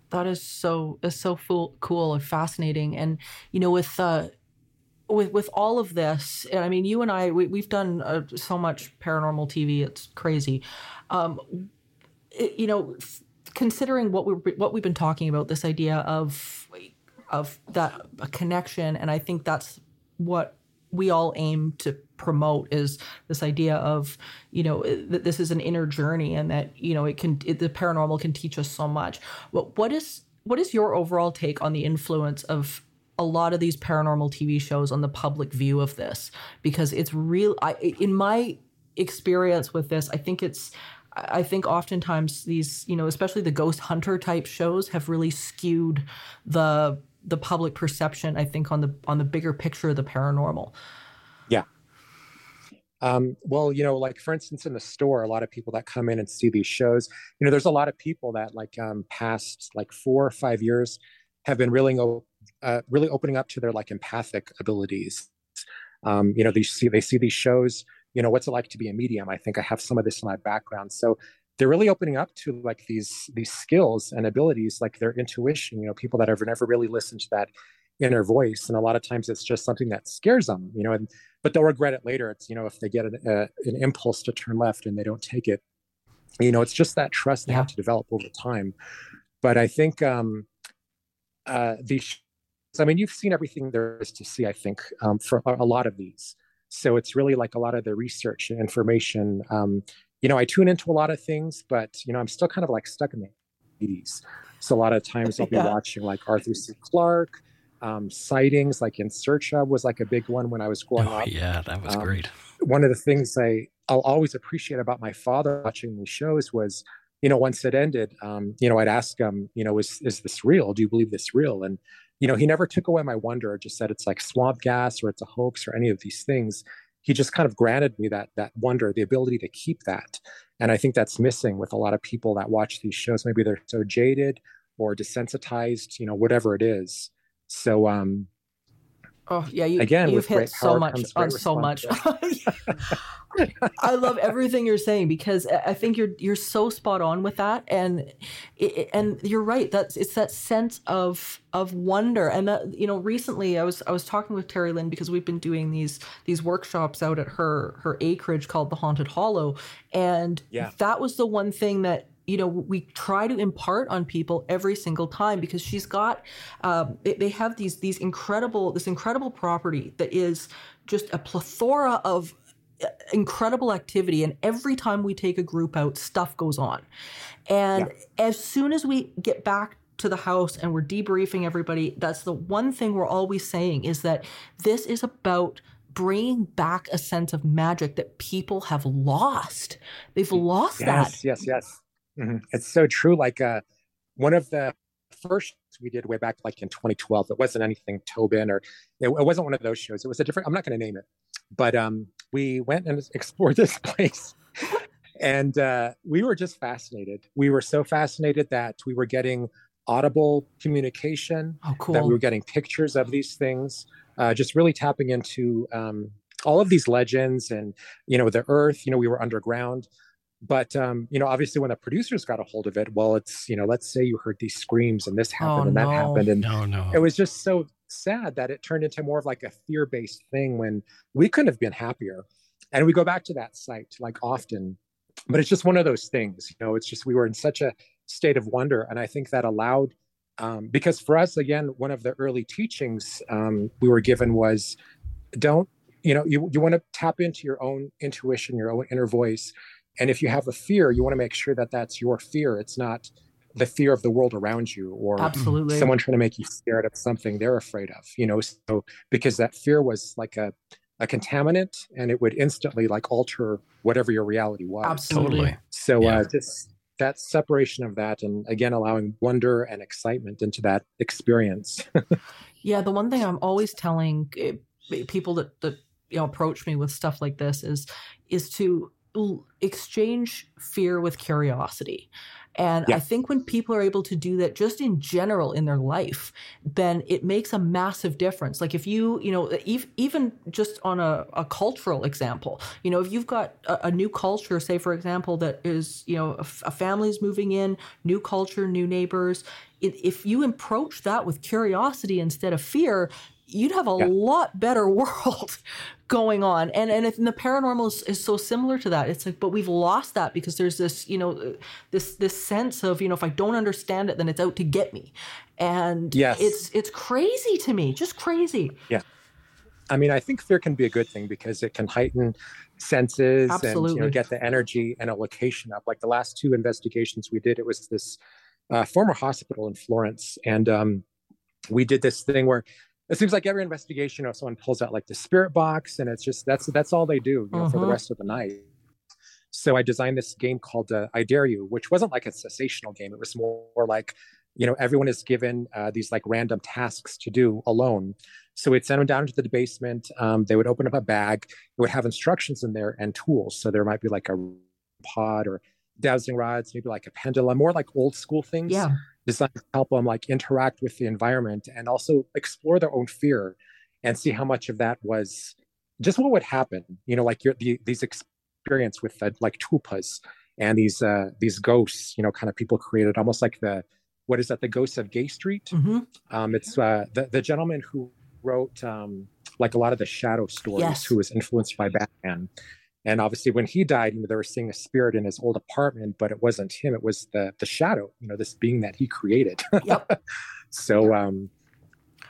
That is so is so full, cool and fascinating. And you know, with uh, with with all of this, and I mean, you and I, we, we've done uh, so much paranormal T V; it's crazy. Um, it, you know, f- considering what we what we've been talking about, this idea of of that a connection, and I think that's what we all aim to promote, is this idea of, you know, that this is an inner journey and that, you know, it can, it, the paranormal can teach us so much. But what is, what is your overall take on the influence of a lot of these paranormal T V shows on the public view of this? Because it's real, I, in my experience with this, I think it's, I think oftentimes these, you know, especially the ghost hunter type shows have really skewed the the public perception, I think, on the on the bigger picture of the paranormal. Yeah. Um, well, you know, like for instance, in the store, a lot of people that come in and see these shows, you know, there's a lot of people that like um, past like four or five years have been really, uh, really opening up to their like empathic abilities. Um, you know, they see they see these shows. You know, what's it like to be a medium? I think I have some of this in my background. So they're really opening up to like these these skills and abilities, like their intuition, you know, people that have never really listened to that inner voice. And a lot of times it's just something that scares them, you know, and, but they'll regret it later. It's, you know, if they get an, uh, an impulse to turn left and they don't take it, you know, it's just that trust they yeah. have to develop over time. But I think um, uh, these, I mean, you've seen everything there is to see, I think, um, for a, a lot of these. So it's really like a lot of the research and information, um, you know, I tune into a lot of things, but, you know, I'm still kind of like stuck in the eighties. So a lot of times I'll be yeah. watching like Arthur C. Clarke, um, Sightings, like In Search Of was like a big one when I was growing oh, up. Yeah, that was um, great. One of the things I, I'll always appreciate about my father watching these shows was, you know, once it ended, um, you know, I'd ask him, you know, is is this real? Do you believe this real? And, you know, he never took away my wonder, just said it's like swamp gas or it's a hoax or any of these things. He just kind of granted me that that wonder, the ability to keep that. And I think that's missing with a lot of people that watch these shows. Maybe they're so jaded or desensitized, you know, whatever it is. So um, Oh yeah, you, Again, you've hit so much on so much. I love everything you're saying, because I think you're you're so spot on with that, and it, and you're right. That's it's that sense of of wonder, and that, you know, recently I was I was talking with Terry Lynn, because we've been doing these these workshops out at her her acreage called the Haunted Hollow, and yeah. that was the one thing that, you know, we try to impart on people every single time, because she's got, um, they, they have these these incredible, this incredible property that is just a plethora of incredible activity. And every time we take a group out, stuff goes on. And yeah. as soon as we get back to the house and we're debriefing everybody, that's the one thing we're always saying, is that this is about bringing back a sense of magic that people have lost. They've lost yes, that. Yes, yes, yes. Mm-hmm. It's so true. Like uh, one of the first we did way back, like in twenty twelve, it wasn't anything Tobin or it, it wasn't one of those shows. It was a different, I'm not going to name it, but um, we went and explored this place and uh, we were just fascinated. We were so fascinated that we were getting audible communication, oh, cool. that we were getting pictures of these things, uh, just really tapping into um, all of these legends and, you know, the earth, you know, we were underground. But, um, you know, obviously when the producers got a hold of it, well, it's, you know, let's say you heard these screams and this happened oh, and that no. happened. And no, no. it was just so sad that it turned into more of like a fear-based thing when we couldn't have been happier. And we go back to that site like often, but it's just one of those things, you know, it's just, we were in such a state of wonder. And I think that allowed, um, because for us, again, one of the early teachings um, we were given was don't, you know, you, you want to tap into your own intuition, your own inner voice. And if you have a fear, you want to make sure that that's your fear. It's not the fear of the world around you or Absolutely. Someone trying to make you scared of something they're afraid of, you know, so because that fear was like a, a contaminant and it would instantly like alter whatever your reality was. Absolutely. So yeah. uh, just that separation of that and again, allowing wonder and excitement into that experience. yeah. The one thing I'm always telling people that, that you know, approach me with stuff like this is, is to exchange fear with curiosity. And yeah. I think when people are able to do that just in general in their life, then it makes a massive difference. Like if you, you know, even just on a, a cultural example, you know, if you've got a, a new culture, say, for example, that is, you know, a, a family's moving in, new culture, new neighbors, it, if you approach that with curiosity instead of fear, you'd have a yeah. lot better world going on. And and, if, and the paranormal is, is so similar to that. It's like, but we've lost that because there's this, you know, this this sense of, you know, if I don't understand it, then it's out to get me. And yes. it's it's crazy to me, just crazy. Yeah. I mean, I think fear can be a good thing because it can heighten senses Absolutely. And, you know, get the energy and a location up. Like the last two investigations we did, it was this uh, former hospital in Florence. And um, we did this thing where, it seems like every investigation, you know, someone pulls out like the spirit box and it's just, that's that's all they do, you know, uh-huh. for the rest of the night. So I designed this game called uh, I Dare You, which wasn't like a sensational game. It was more, more like, you know, everyone is given uh, these like random tasks to do alone. So we'd send them down into the basement. Um, they would open up a bag. It would have instructions in there and tools. So there might be like a pod or dowsing rods, maybe like a pendulum, more like old school things. Yeah. Designed to help them like interact with the environment and also explore their own fear and see how much of that was just what would happen, you know, like your, the, these experience with the, like tulpas and these uh, these ghosts, you know, kind of people created almost like the, what is that, the ghosts of Gay Street? Mm-hmm. Um, it's uh, the, the gentleman who wrote um, like a lot of the shadow stories yes. who was influenced by Batman. And obviously when he died, you know, they were seeing a spirit in his old apartment, but it wasn't him. It was the the shadow, you know, this being that he created. Yep. so, um,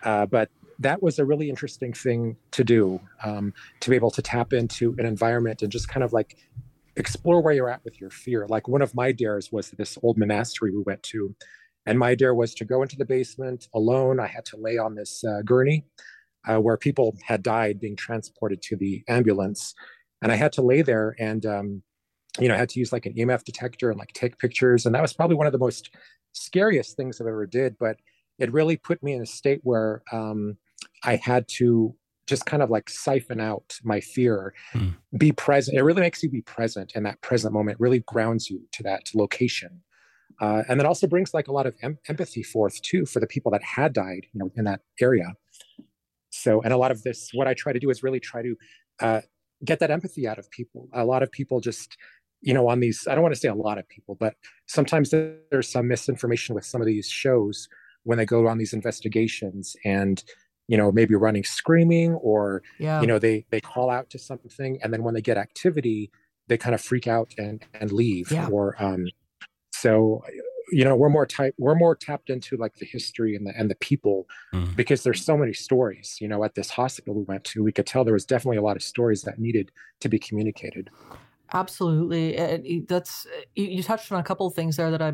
uh, but that was a really interesting thing to do, um, to be able to tap into an environment and just kind of like explore where you're at with your fear. Like one of my dares was this old monastery we went to. And my dare was to go into the basement alone. I had to lay on this uh, gurney uh, where people had died being transported to the ambulance. And I had to lay there and, um, you know, I had to use like an E M F detector and like take pictures. And that was probably one of the most scariest things I've ever did. But it really put me in a state where um, I had to just kind of like siphon out my fear, mm. be present. It really makes you be present in that present moment, really grounds you to that location. Uh, and then also brings like a lot of em- empathy forth too, for the people that had died, you know, in that area. So, and a lot of this, what I try to do is really try to uh, get that empathy out of people. A lot of people just, you know, on these, I don't want to say a lot of people, but sometimes there's some misinformation with some of these shows when they go on these investigations and, you know, maybe running screaming or, yeah. you know, they, they call out to something. And then when they get activity, they kind of freak out and, and leave. Yeah. Or, um, so, you know, we're more type, we're more tapped into like the history and the, and the people, mm. because there's so many stories, you know, at this hospital we went to, we could tell there was definitely a lot of stories that needed to be communicated. Absolutely. And that's, you touched on a couple of things there that I,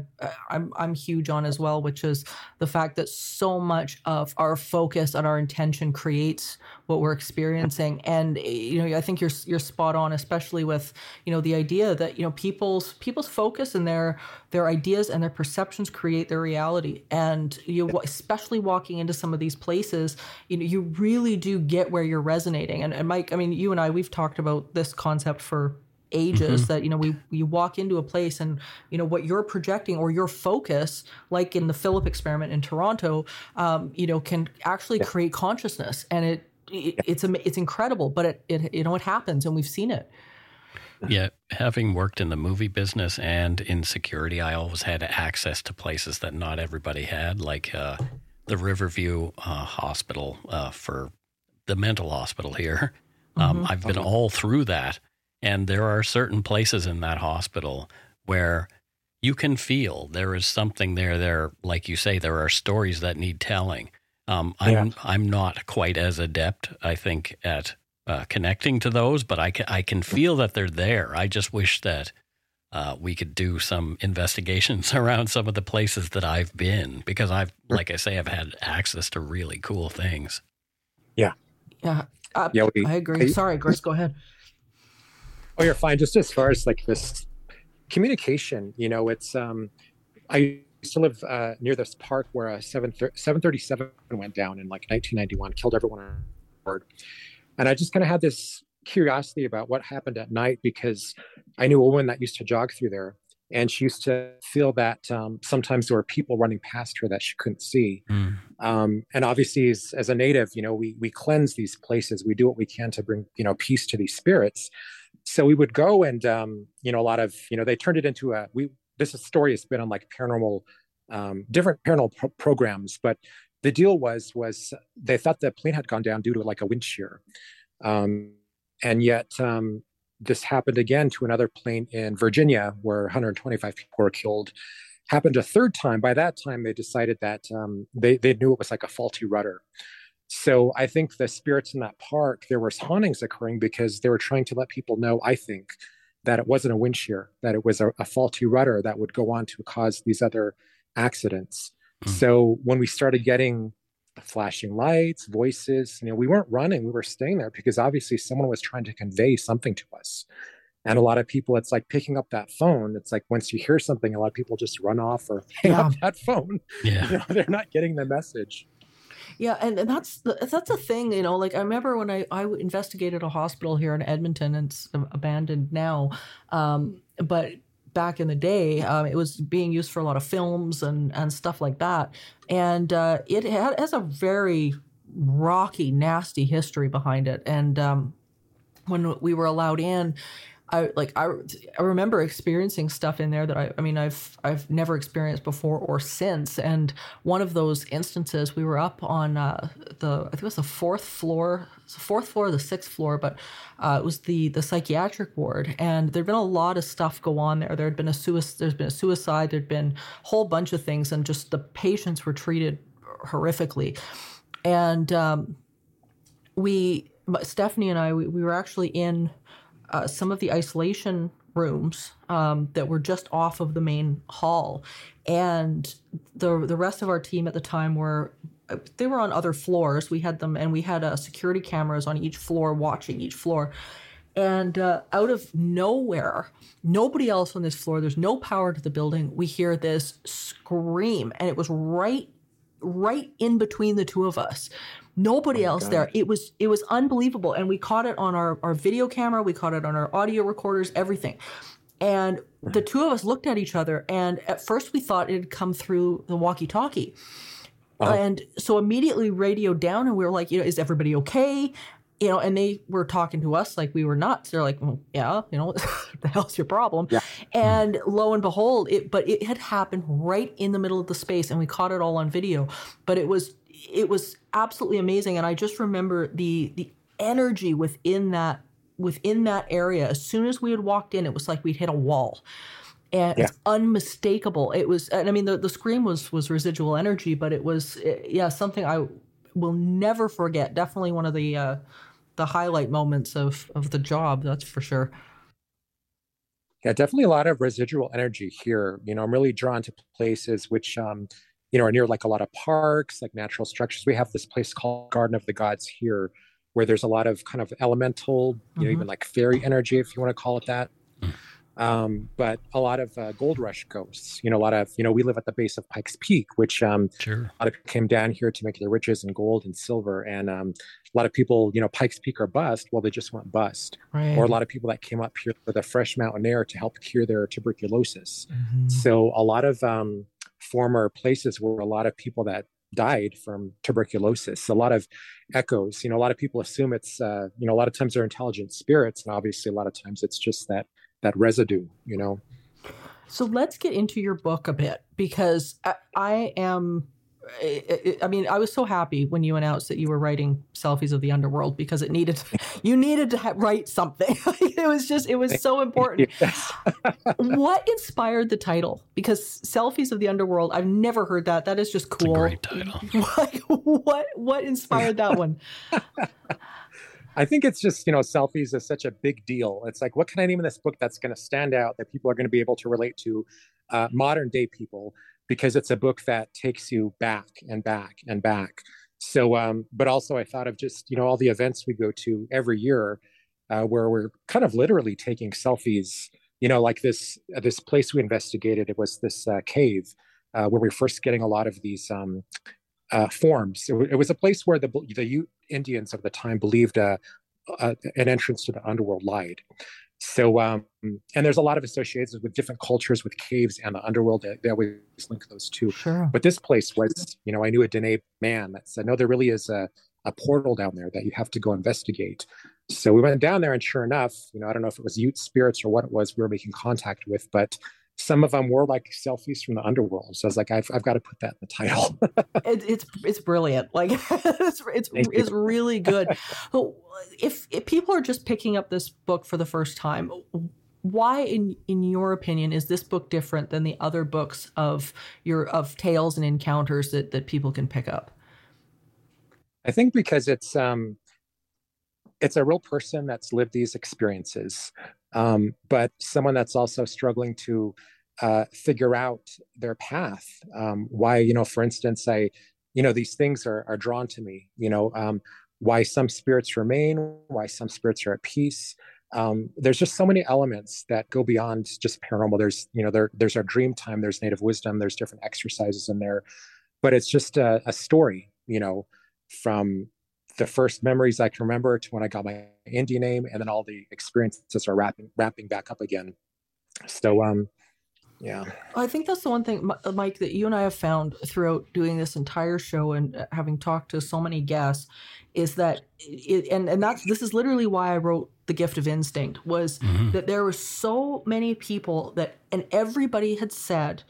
I'm, I'm huge on as well, which is the fact that so much of our focus and our intention creates what we're experiencing. And, you know, I think you're, you're spot on, especially with, you know, the idea that, you know, people's, people's focus and their, their ideas and their perceptions create their reality. And you, especially walking into some of these places, you know, you really do get where you're resonating. And, and Mike, I mean, you and I, we've talked about this concept for ages, mm-hmm. that, you know, we you walk into a place and, you know, what you're projecting or your focus, like in the Philip experiment in Toronto, um, you know, can actually yeah. create consciousness. And it, it it's it's incredible, but it, it, you know, it happens, and we've seen it. Yeah. Having worked in the movie business and in security, I always had access to places that not everybody had, like uh, the Riverview uh, Hospital uh, for the mental hospital here. Um, mm-hmm. I've been okay. all through that. And there are certain places in that hospital where you can feel there is something there. There, like you say, there are stories that need telling. Um, I'm yeah. I'm not quite as adept, I think, at uh, connecting to those, but I can, I can feel that they're there. I just wish that uh, we could do some investigations around some of the places that I've been, because I've, like I say, I've had access to really cool things. Yeah. Yeah. I, yeah, we, I agree. I, Sorry, Grace, go ahead. Oh, you're fine. Just as far as like this communication, you know, it's, um, I used to live uh, near this park where a seven thirty-seven went down in like nineteen ninety-one, killed everyone on board. And I just kind of had this curiosity about what happened at night, because I knew a woman that used to jog through there, and she used to feel that um, sometimes there were people running past her that she couldn't see. Mm. Um, and obviously, as, as a native, you know, we we cleanse these places. We do what we can to bring, you know, peace to these spirits. So we would go and, um, you know, a lot of, you know, they turned it into a, we, this story has been on like paranormal, um, different paranormal pro- programs, but the deal was, was they thought the plane had gone down due to like a wind shear. Um, and yet um, this happened again to another plane in Virginia where one hundred twenty-five people were killed. Happened a third time. By that time, they decided that um, they, they knew it was like a faulty rudder. So I think the spirits in that park, there was hauntings occurring because they were trying to let people know, I think, that it wasn't a wind shear, that it was a, a faulty rudder that would go on to cause these other accidents. Mm-hmm. So when we started getting flashing lights, voices, you know, we weren't running, we were staying there because obviously someone was trying to convey something to us. And a lot of people, it's like picking up that phone. It's like once you hear something, a lot of people just run off or hang yeah. up that phone. Yeah. You know, they're not getting the message. Yeah, and, and that's that's a thing, you know, like I remember when I, I investigated a hospital here in Edmonton, and it's abandoned now, um, but back in the day, um, it was being used for a lot of films and, and stuff like that, and uh, it had, has a very rocky, nasty history behind it, and um, when we were allowed in, I like I, I remember experiencing stuff in there that I I mean I've I've never experienced before or since. And one of those instances, we were up on uh, the I think it was the fourth floor, fourth floor, or the sixth floor, but uh, it was the the psychiatric ward. And there'd been a lot of stuff go on there. There'd been a suicide. There's been a suicide. There'd been a whole bunch of things, and just the patients were treated horrifically. And um, we, Stephanie and I, we, we were actually in. Uh, some of the isolation rooms um, that were just off of the main hall, and the the rest of our team at the time were they were on other floors. We had them, and we had uh, security cameras on each floor, watching each floor. And uh, out of nowhere, nobody else on this floor. There's no power to the building. We hear this scream, and it was right right in between the two of us. Nobody oh else God. there. It was it was unbelievable. And we caught it on our, our video camera. We caught it on our audio recorders, everything. And the two of us looked at each other. And at first we thought it had come through the walkie-talkie. Uh-huh. And so immediately radioed down and we were like, you know, is everybody okay? You know, and they were talking to us like we were nuts. They're like, well, yeah, you know, what the hell's your problem? Yeah. And lo and behold, it, but it had happened right in the middle of the space and we caught it all on video. But it was, it was absolutely amazing. And I just remember the, the energy within that, within that area. As soon as we had walked in, it was like we'd hit a wall. And yeah. It's unmistakable. It was, and I mean, the, the scream was, was residual energy, but it was, it, yeah, something I will never forget. Definitely one of the uh, the highlight moments of, of the job, that's for sure. Yeah, definitely a lot of residual energy here. You know, I'm really drawn to places which, um, you know, are near like a lot of parks, like natural structures. We have this place called Garden of the Gods here, where there's a lot of kind of elemental, you mm-hmm. know, even like fairy energy, if you want to call it that. Um, but a lot of uh, gold rush ghosts, you know, a lot of, you know, we live at the base of Pikes Peak, which um, sure. a lot of people came down here to make their riches in gold and silver. And um, a lot of people, you know, Pikes Peak are bust. Well, they just went bust. Right. Or a lot of people that came up here for the fresh mountain air to help cure their tuberculosis. Mm-hmm. So a lot of um, former places where a lot of people that died from tuberculosis, a lot of echoes, you know, a lot of people assume it's, uh, you know, a lot of times they're intelligent spirits. And obviously a lot of times it's just that that residue, you know. So let's get into your book a bit, because I, I am, I, I mean, I was so happy when you announced that you were writing Selfies of the Underworld, because it needed, you needed to ha- write something. It was just, it was so important. Yes. What inspired the title? Because Selfies of the Underworld, I've never heard that. That is just cool. It's a great title. What, what, what inspired that one? I think it's just, you know, selfies is such a big deal. It's like, what can I name in this book that's going to stand out, that people are going to be able to relate to, uh, modern day people, because it's a book that takes you back and back and back. So, um, but also I thought of just, you know, all the events we go to every year, uh, where we're kind of literally taking selfies, you know, like this, uh, this place we investigated, it was this uh, cave uh, where we were first getting a lot of these um Uh, forms. It, it was a place where the the Ute Indians of the time believed uh, uh, an entrance to the underworld lied. So, um, and there's a lot of associations with different cultures, with caves and the underworld. That, they always link those two. Sure. But this place was, you know, I knew a Dene man that said, no, there really is a, a portal down there that you have to go investigate. So we went down there, and sure enough, you know, I don't know if it was Ute spirits or what it was we were making contact with, but some of them were like selfies from the underworld. So I was like, I've, I've got to put that in the title. it, it's it's brilliant. Like it's it's, it's really good. if, if people are just picking up this book for the first time, why, in in your opinion, is this book different than the other books of your of tales and encounters that that people can pick up? I think because it's um, it's a real person that's lived these experiences. Um, but someone that's also struggling to uh, figure out their path. Um, why, you know, for instance, I, you know, these things are are drawn to me, you know, um, why some spirits remain, why some spirits are at peace. Um, there's just so many elements that go beyond just paranormal. There's, you know, there, there's our dream time, there's native wisdom, there's different exercises in there, but it's just a, a story, you know, from the first memories I can remember to when I got my indie name, and then all the experiences are wrapping, wrapping back up again. So, um, yeah. I think that's the one thing, Mike, that you and I have found throughout doing this entire show and having talked to so many guests, is that, it, and, and that's, this is literally why I wrote The Gift of Instinct, was mm-hmm. that there were so many people that, and everybody had said,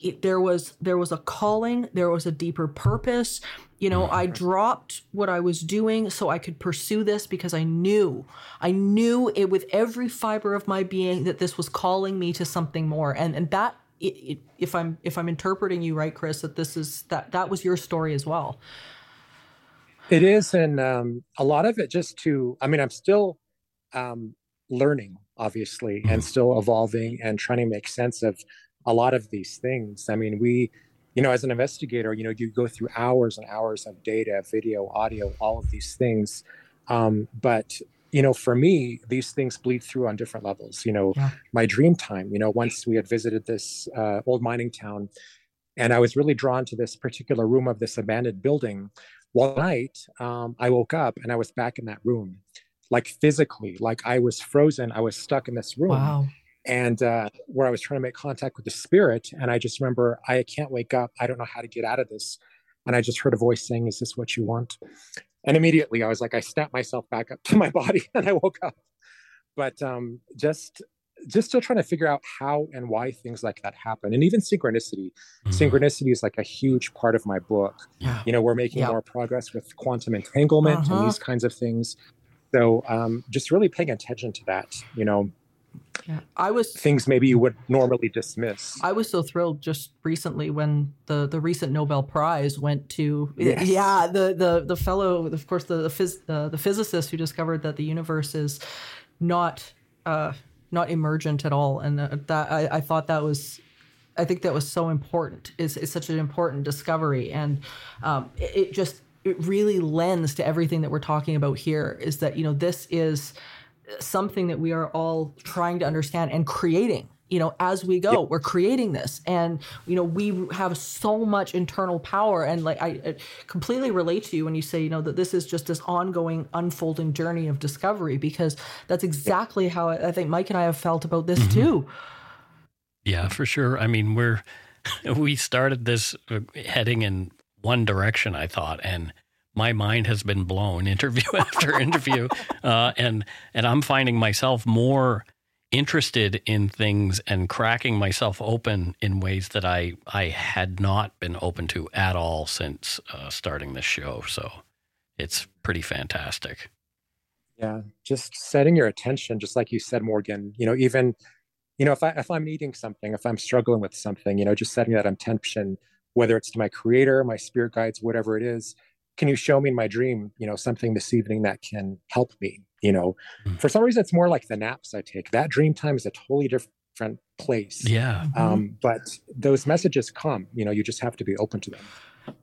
It, there was there was a calling, there was a deeper purpose. You know, I dropped what I was doing so I could pursue this, because I knew, I knew it with every fiber of my being that this was calling me to something more. And and that, it, it, if I'm if I'm interpreting you right, Chris, that this is that that was your story as well. It is, and um, a lot of it just to, I mean, I'm still um, learning, obviously, and still evolving and trying to make sense of a lot of these things. I mean, we, you know, as an investigator, you know, you go through hours and hours of data, video, audio, all of these things. Um, but, you know, for me, these things bleed through on different levels. You know, yeah. My dream time, you know, once we had visited this uh, old mining town, and I was really drawn to this particular room of this abandoned building. One night, um, I woke up and I was back in that room, like physically, like I was frozen. I was stuck in this room. Wow. And uh, where I was trying to make contact with the spirit. And I just remember, I can't wake up. I don't know how to get out of this. And I just heard a voice saying, is this what you want? And immediately I was like, I snapped myself back up to my body and I woke up. But um, just just still trying to figure out how and why things like that happen. And even synchronicity. Mm-hmm. Synchronicity is like a huge part of my book. Yeah. You know, we're making yeah. more progress with quantum entanglement uh-huh. and these kinds of things. So um, just really paying attention to that, you know, yeah. I was things maybe you would normally dismiss. I was so thrilled just recently when the, the recent Nobel Prize went to yes. yeah the, the the fellow of course the the, phys, the the physicist who discovered that the universe is not uh, not emergent at all, and that I, I thought that was I think that was so important. It's, it's such an important discovery, and um, it, it just it really lends to everything that we're talking about here. Is that you know this is something that we are all trying to understand and creating, you know, as we go, yep. we're creating this, and, you know, we have so much internal power. And like, I, I completely relate to you when you say, you know, that this is just this ongoing unfolding journey of discovery, because that's exactly yep. how I, I think Mike and I have felt about this mm-hmm. too. Yeah, for sure. I mean, we're, we started this heading in one direction, I thought, and my mind has been blown interview after interview, uh, and and I'm finding myself more interested in things and cracking myself open in ways that I, I had not been open to at all since uh, starting this show. So it's pretty fantastic. Yeah, just setting your attention, just like you said, Morgan. You know, even you know if I if I'm needing something, if I'm struggling with something, you know, just setting that intention, whether it's to my creator, my spirit guides, whatever it is. Can you show me in my dream, you know, something this evening that can help me, you know, mm. for some reason, it's more like the naps I take. That dream time is a totally different place. Yeah. Um, but those messages come, you know, you just have to be open to them.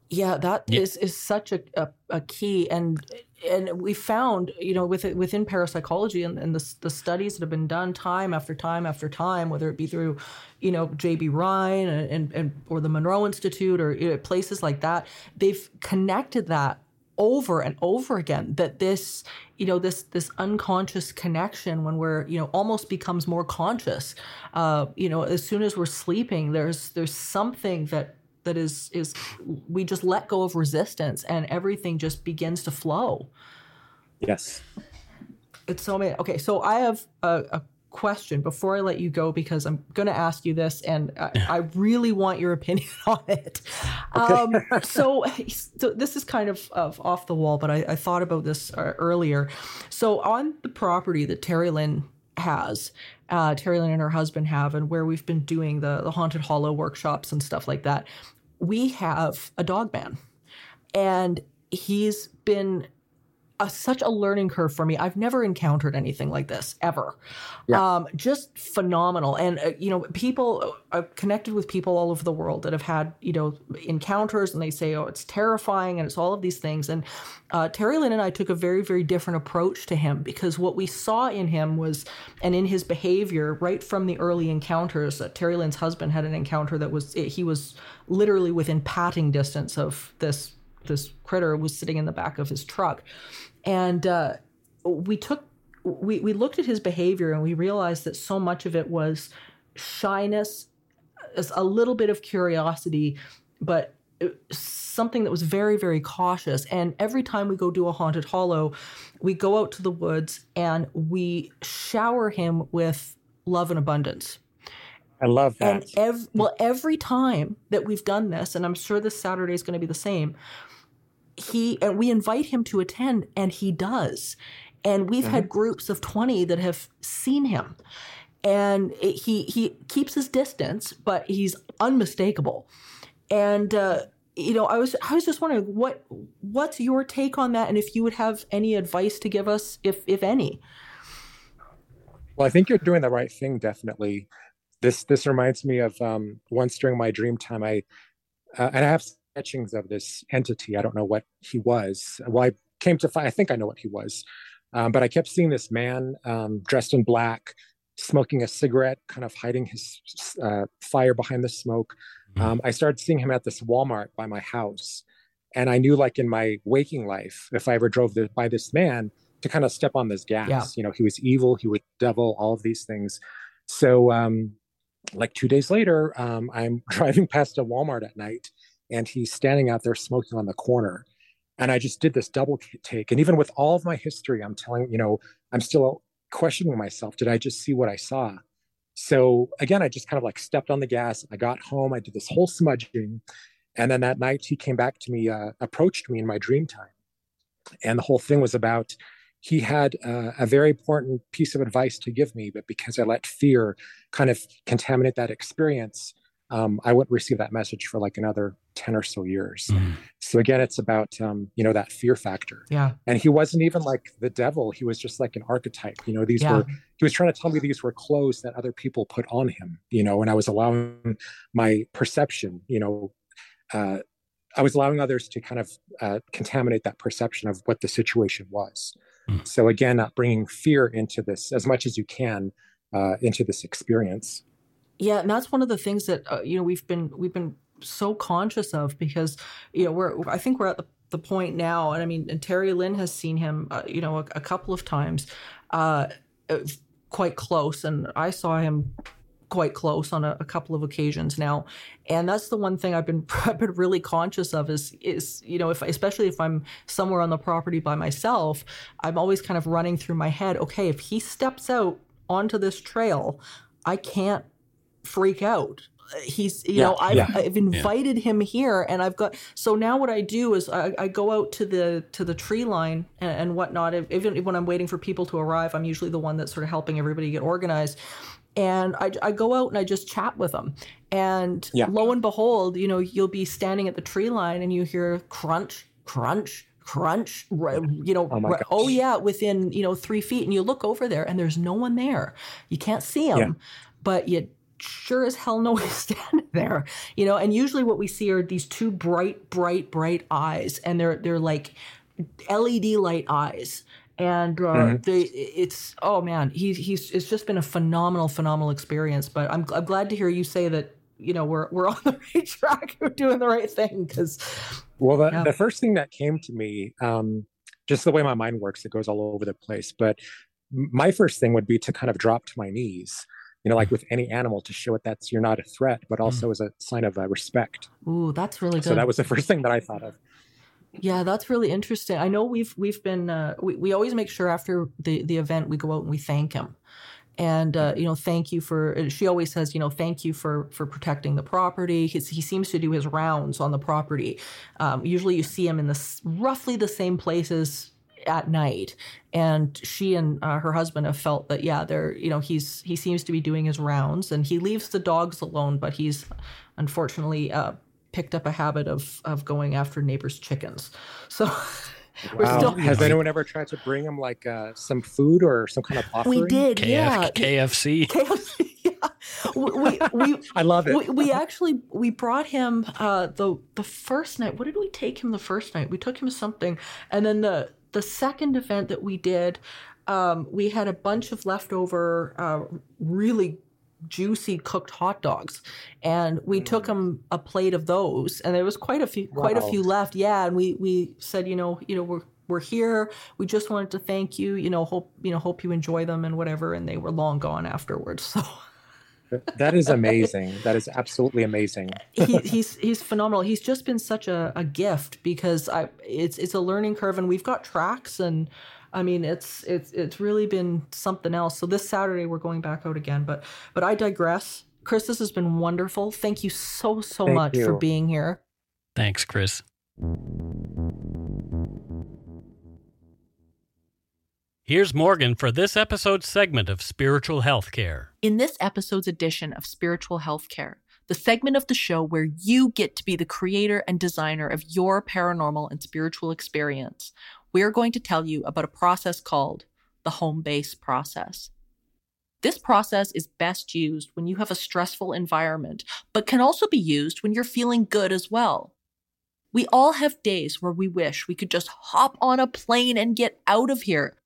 Yeah, that yeah. is, is such a, a, a key. And, and we found, you know, with, within parapsychology and, and the, the studies that have been done time after time after time, whether it be through, you know, J B Ryan and, and, and or the Monroe Institute or you know, places like that, they've connected that over and over again, that this, you know, this this unconscious connection when we're, you know, almost becomes more conscious. Uh, you know, as soon as we're sleeping, there's there's something that that is, is we just let go of resistance and everything just begins to flow. Yes. It's so amazing. Okay, so I have a, a question before I let you go, because I'm going to ask you this and I, I really want your opinion on it. Okay. Um, so, so this is kind of, of off the wall, but I, I thought about this uh, earlier. So on the property that Terry Lynn has, uh, Terry Lynn and her husband have, and where we've been doing the, the Haunted Hollow workshops and stuff like that, we have a Dogman, and he's been a, such a learning curve for me. I've never encountered anything like this ever. Yeah. Um, just phenomenal. And, uh, you know, people I've connected with people all over the world that have had, you know, encounters, and they say, oh, it's terrifying and it's all of these things. And uh, Terry Lynn and I took a very, very different approach to him, because what we saw in him was, and in his behavior right from the early encounters, uh, Terry Lynn's husband had an encounter that was, he was literally within patting distance of this this critter was sitting in the back of his truck. And uh, we took, we, we looked at his behavior and we realized that so much of it was shyness, a little bit of curiosity, but something that was very, very cautious. And every time we go do a Haunted Hollow, we go out to the woods and we shower him with love and abundance. I love that. And ev- well, every time that we've done this, and I'm sure this Saturday is going to be the same, He and we invite him to attend, and he does. And we've mm-hmm. had groups of twenty that have seen him, and it, he he keeps his distance, but he's unmistakable. And uh, you know, I was I was just wondering what what's your take on that, and if you would have any advice to give us, if if any. Well, I think you're doing the right thing, definitely. This this reminds me of um, once during my dream time, I uh, and I have. Etchings of this entity. I don't know what he was. Well, I came to find, I think I know what he was, um, but I kept seeing this man um, dressed in black, smoking a cigarette, kind of hiding his uh, fire behind the smoke. Um, I started seeing him at this Walmart by my house. And I knew, like in my waking life, if I ever drove the, by this man, to kind of step on this gas. Yeah. You know, he was evil, he was devil, all of these things. So um, like two days later, um, I'm driving past a Walmart at night, and he's standing out there smoking on the corner. And I just did this double take. And even with all of my history, I'm telling, you know, I'm still questioning myself. Did I just see what I saw? So again, I just kind of like stepped on the gas. I got home. I did this whole smudging. And then that night he came back to me, uh, approached me in my dream time. And the whole thing was about, he had uh, a very important piece of advice to give me, but because I let fear kind of contaminate that experience, um, I wouldn't receive that message for like another ten or so years. Mm. So again, it's about, um, you know, that fear factor. Yeah. And he wasn't even like the devil. He was just like an archetype. You know, these yeah. were, he was trying to tell me these were clothes that other people put on him, you know, and I was allowing my perception, you know, uh, I was allowing others to kind of uh, contaminate that perception of what the situation was. Mm. So again, not bringing fear into this as much as you can, uh, into this experience. Yeah. And that's one of the things that, uh, you know, we've been, we've been so conscious of, because, you know, we're, I think we're at the, the point now. And I mean, and Terry Lynn has seen him, uh, you know, a, a couple of times, uh, quite close. And I saw him quite close on a, a couple of occasions now. And that's the one thing I've been, I've been really conscious of is, is, you know, if, especially if I'm somewhere on the property by myself, I'm always kind of running through my head, okay, if he steps out onto this trail, I can't freak out. He's, you yeah, know, I've, yeah, I've invited yeah. him here, and I've got, so now what I do is I, I go out to the, to the tree line and, and whatnot. Even when I'm waiting for people to arrive, I'm usually the one that's sort of helping everybody get organized. And I, I go out and I just chat with them. And yeah. lo and behold, you know, you'll be standing at the tree line and you hear crunch, crunch, crunch, r- you know, oh, r- oh yeah, within, you know, three feet. And you look over there and there's no one there. You can't see them, yeah. but you sure as hell know he's standing there, you know. And usually what we see are these two bright, bright, bright eyes. And they're they're like L E D light eyes. And uh, mm-hmm. they, it's, oh man, he's, he's, it's just been a phenomenal, phenomenal experience. But I'm, I'm glad to hear you say that, you know, we're, we're on the right track. We're doing the right thing. Cause well, the, yeah. the first thing that came to me, um, just the way my mind works, it goes all over the place. But my first thing would be to kind of drop to my knees, you know, like with any animal, to show it that's, you're not a threat, but also mm. as a sign of uh, respect. Ooh, that's really good. So that was the first thing that I thought of. Yeah, that's really interesting. I know we've we've been uh, we we always make sure after the, the event we go out and we thank him, and uh, you know, thank you for. She always says, you know, thank you for for protecting the property. He's, he seems to do his rounds on the property. Um, usually, you see him in the roughly the same places at night, and she and uh, her husband have felt that yeah, they're you know he's he seems to be doing his rounds, and he leaves the dogs alone, but he's unfortunately. Uh, picked up a habit of of going after neighbors' chickens. So we're wow. still has anyone ever tried to bring him like uh, some food or some kind of offering? We did, K F- yeah. K F C. K F C, yeah. We, we, we, I love it. We, we actually, we brought him uh, the the first night. What did we take him the first night? We took him something. And then the, the second event that we did, um, we had a bunch of leftover uh, really juicy cooked hot dogs, and we mm. took him a plate of those, and there was quite a few wow. quite a few left. Yeah, and we we said, you know, you know, we're we're here. We just wanted to thank you. You know, hope you know hope you enjoy them and whatever. And they were long gone afterwards. So that is amazing. That is absolutely amazing. he, he's he's phenomenal. He's just been such a, a gift because I it's it's a learning curve, and we've got tracks, and I mean, it's it's it's really been something else. So this Saturday we're going back out again, but but I digress. Chris, this has been wonderful. Thank you so so Thank much you. for being here. Thanks, Chris. Here's Morgan for this episode's segment of Spiritual Healthcare. In this episode's edition of Spiritual Healthcare, the segment of the show where you get to be the creator and designer of your paranormal and spiritual experience, we're going to tell you about a process called the home base process. This process is best used when you have a stressful environment, but can also be used when you're feeling good as well. We all have days where we wish we could just hop on a plane and get out of here.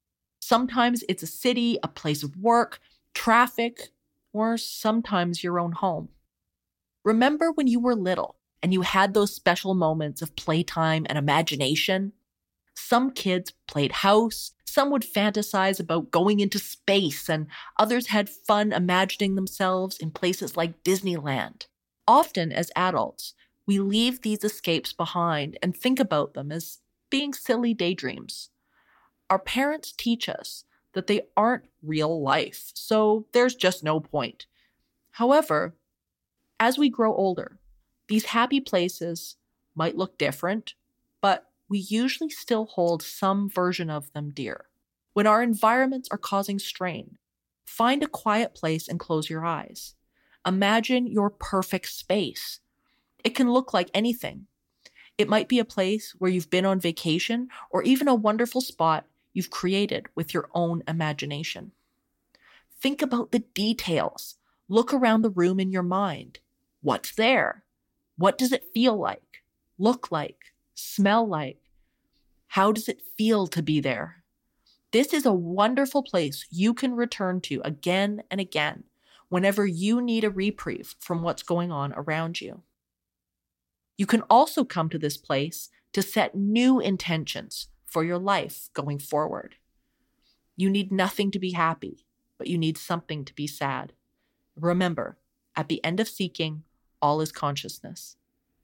Sometimes it's a city, a place of work, traffic, or sometimes your own home. Remember when you were little and you had those special moments of playtime and imagination? Some kids played house, some would fantasize about going into space, and others had fun imagining themselves in places like Disneyland. Often, as adults, we leave these escapes behind and think about them as being silly daydreams. Our parents teach us that they aren't real life, so there's just no point. However, as we grow older, these happy places might look different, but we usually still hold some version of them dear. When our environments are causing strain, find a quiet place and close your eyes. Imagine your perfect space. It can look like anything. It might be a place where you've been on vacation or even a wonderful spot you've created with your own imagination. Think about the details. Look around the room in your mind. What's there? What does it feel like, look like, smell like? How does it feel to be there? This is a wonderful place you can return to again and again whenever you need a reprieve from what's going on around you. You can also come to this place to set new intentions for your life going forward. You need nothing to be happy, but you need something to be sad. Remember, at the end of seeking, all is consciousness.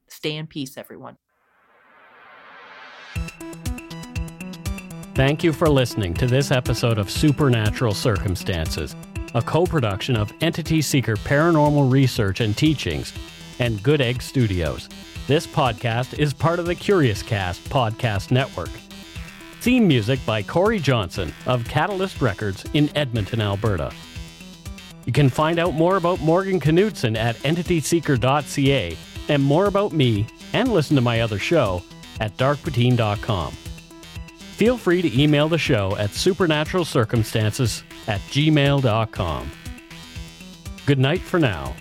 Stay in peace, everyone. Thank you for listening to this episode of Supernatural Circumstances, a co-production of Entity Seeker Paranormal Research and Teachings and Good Egg Studios. This podcast is part of the Curious Cast podcast network. Theme music by Corey Johnson of Catalyst Records in Edmonton, Alberta. You can find out more about Morgan Knudsen at entity seeker dot c a and more about me and listen to my other show at dark poutine dot com. Feel free to email the show at supernaturalcircumstances at gmail dot com. Good night for now.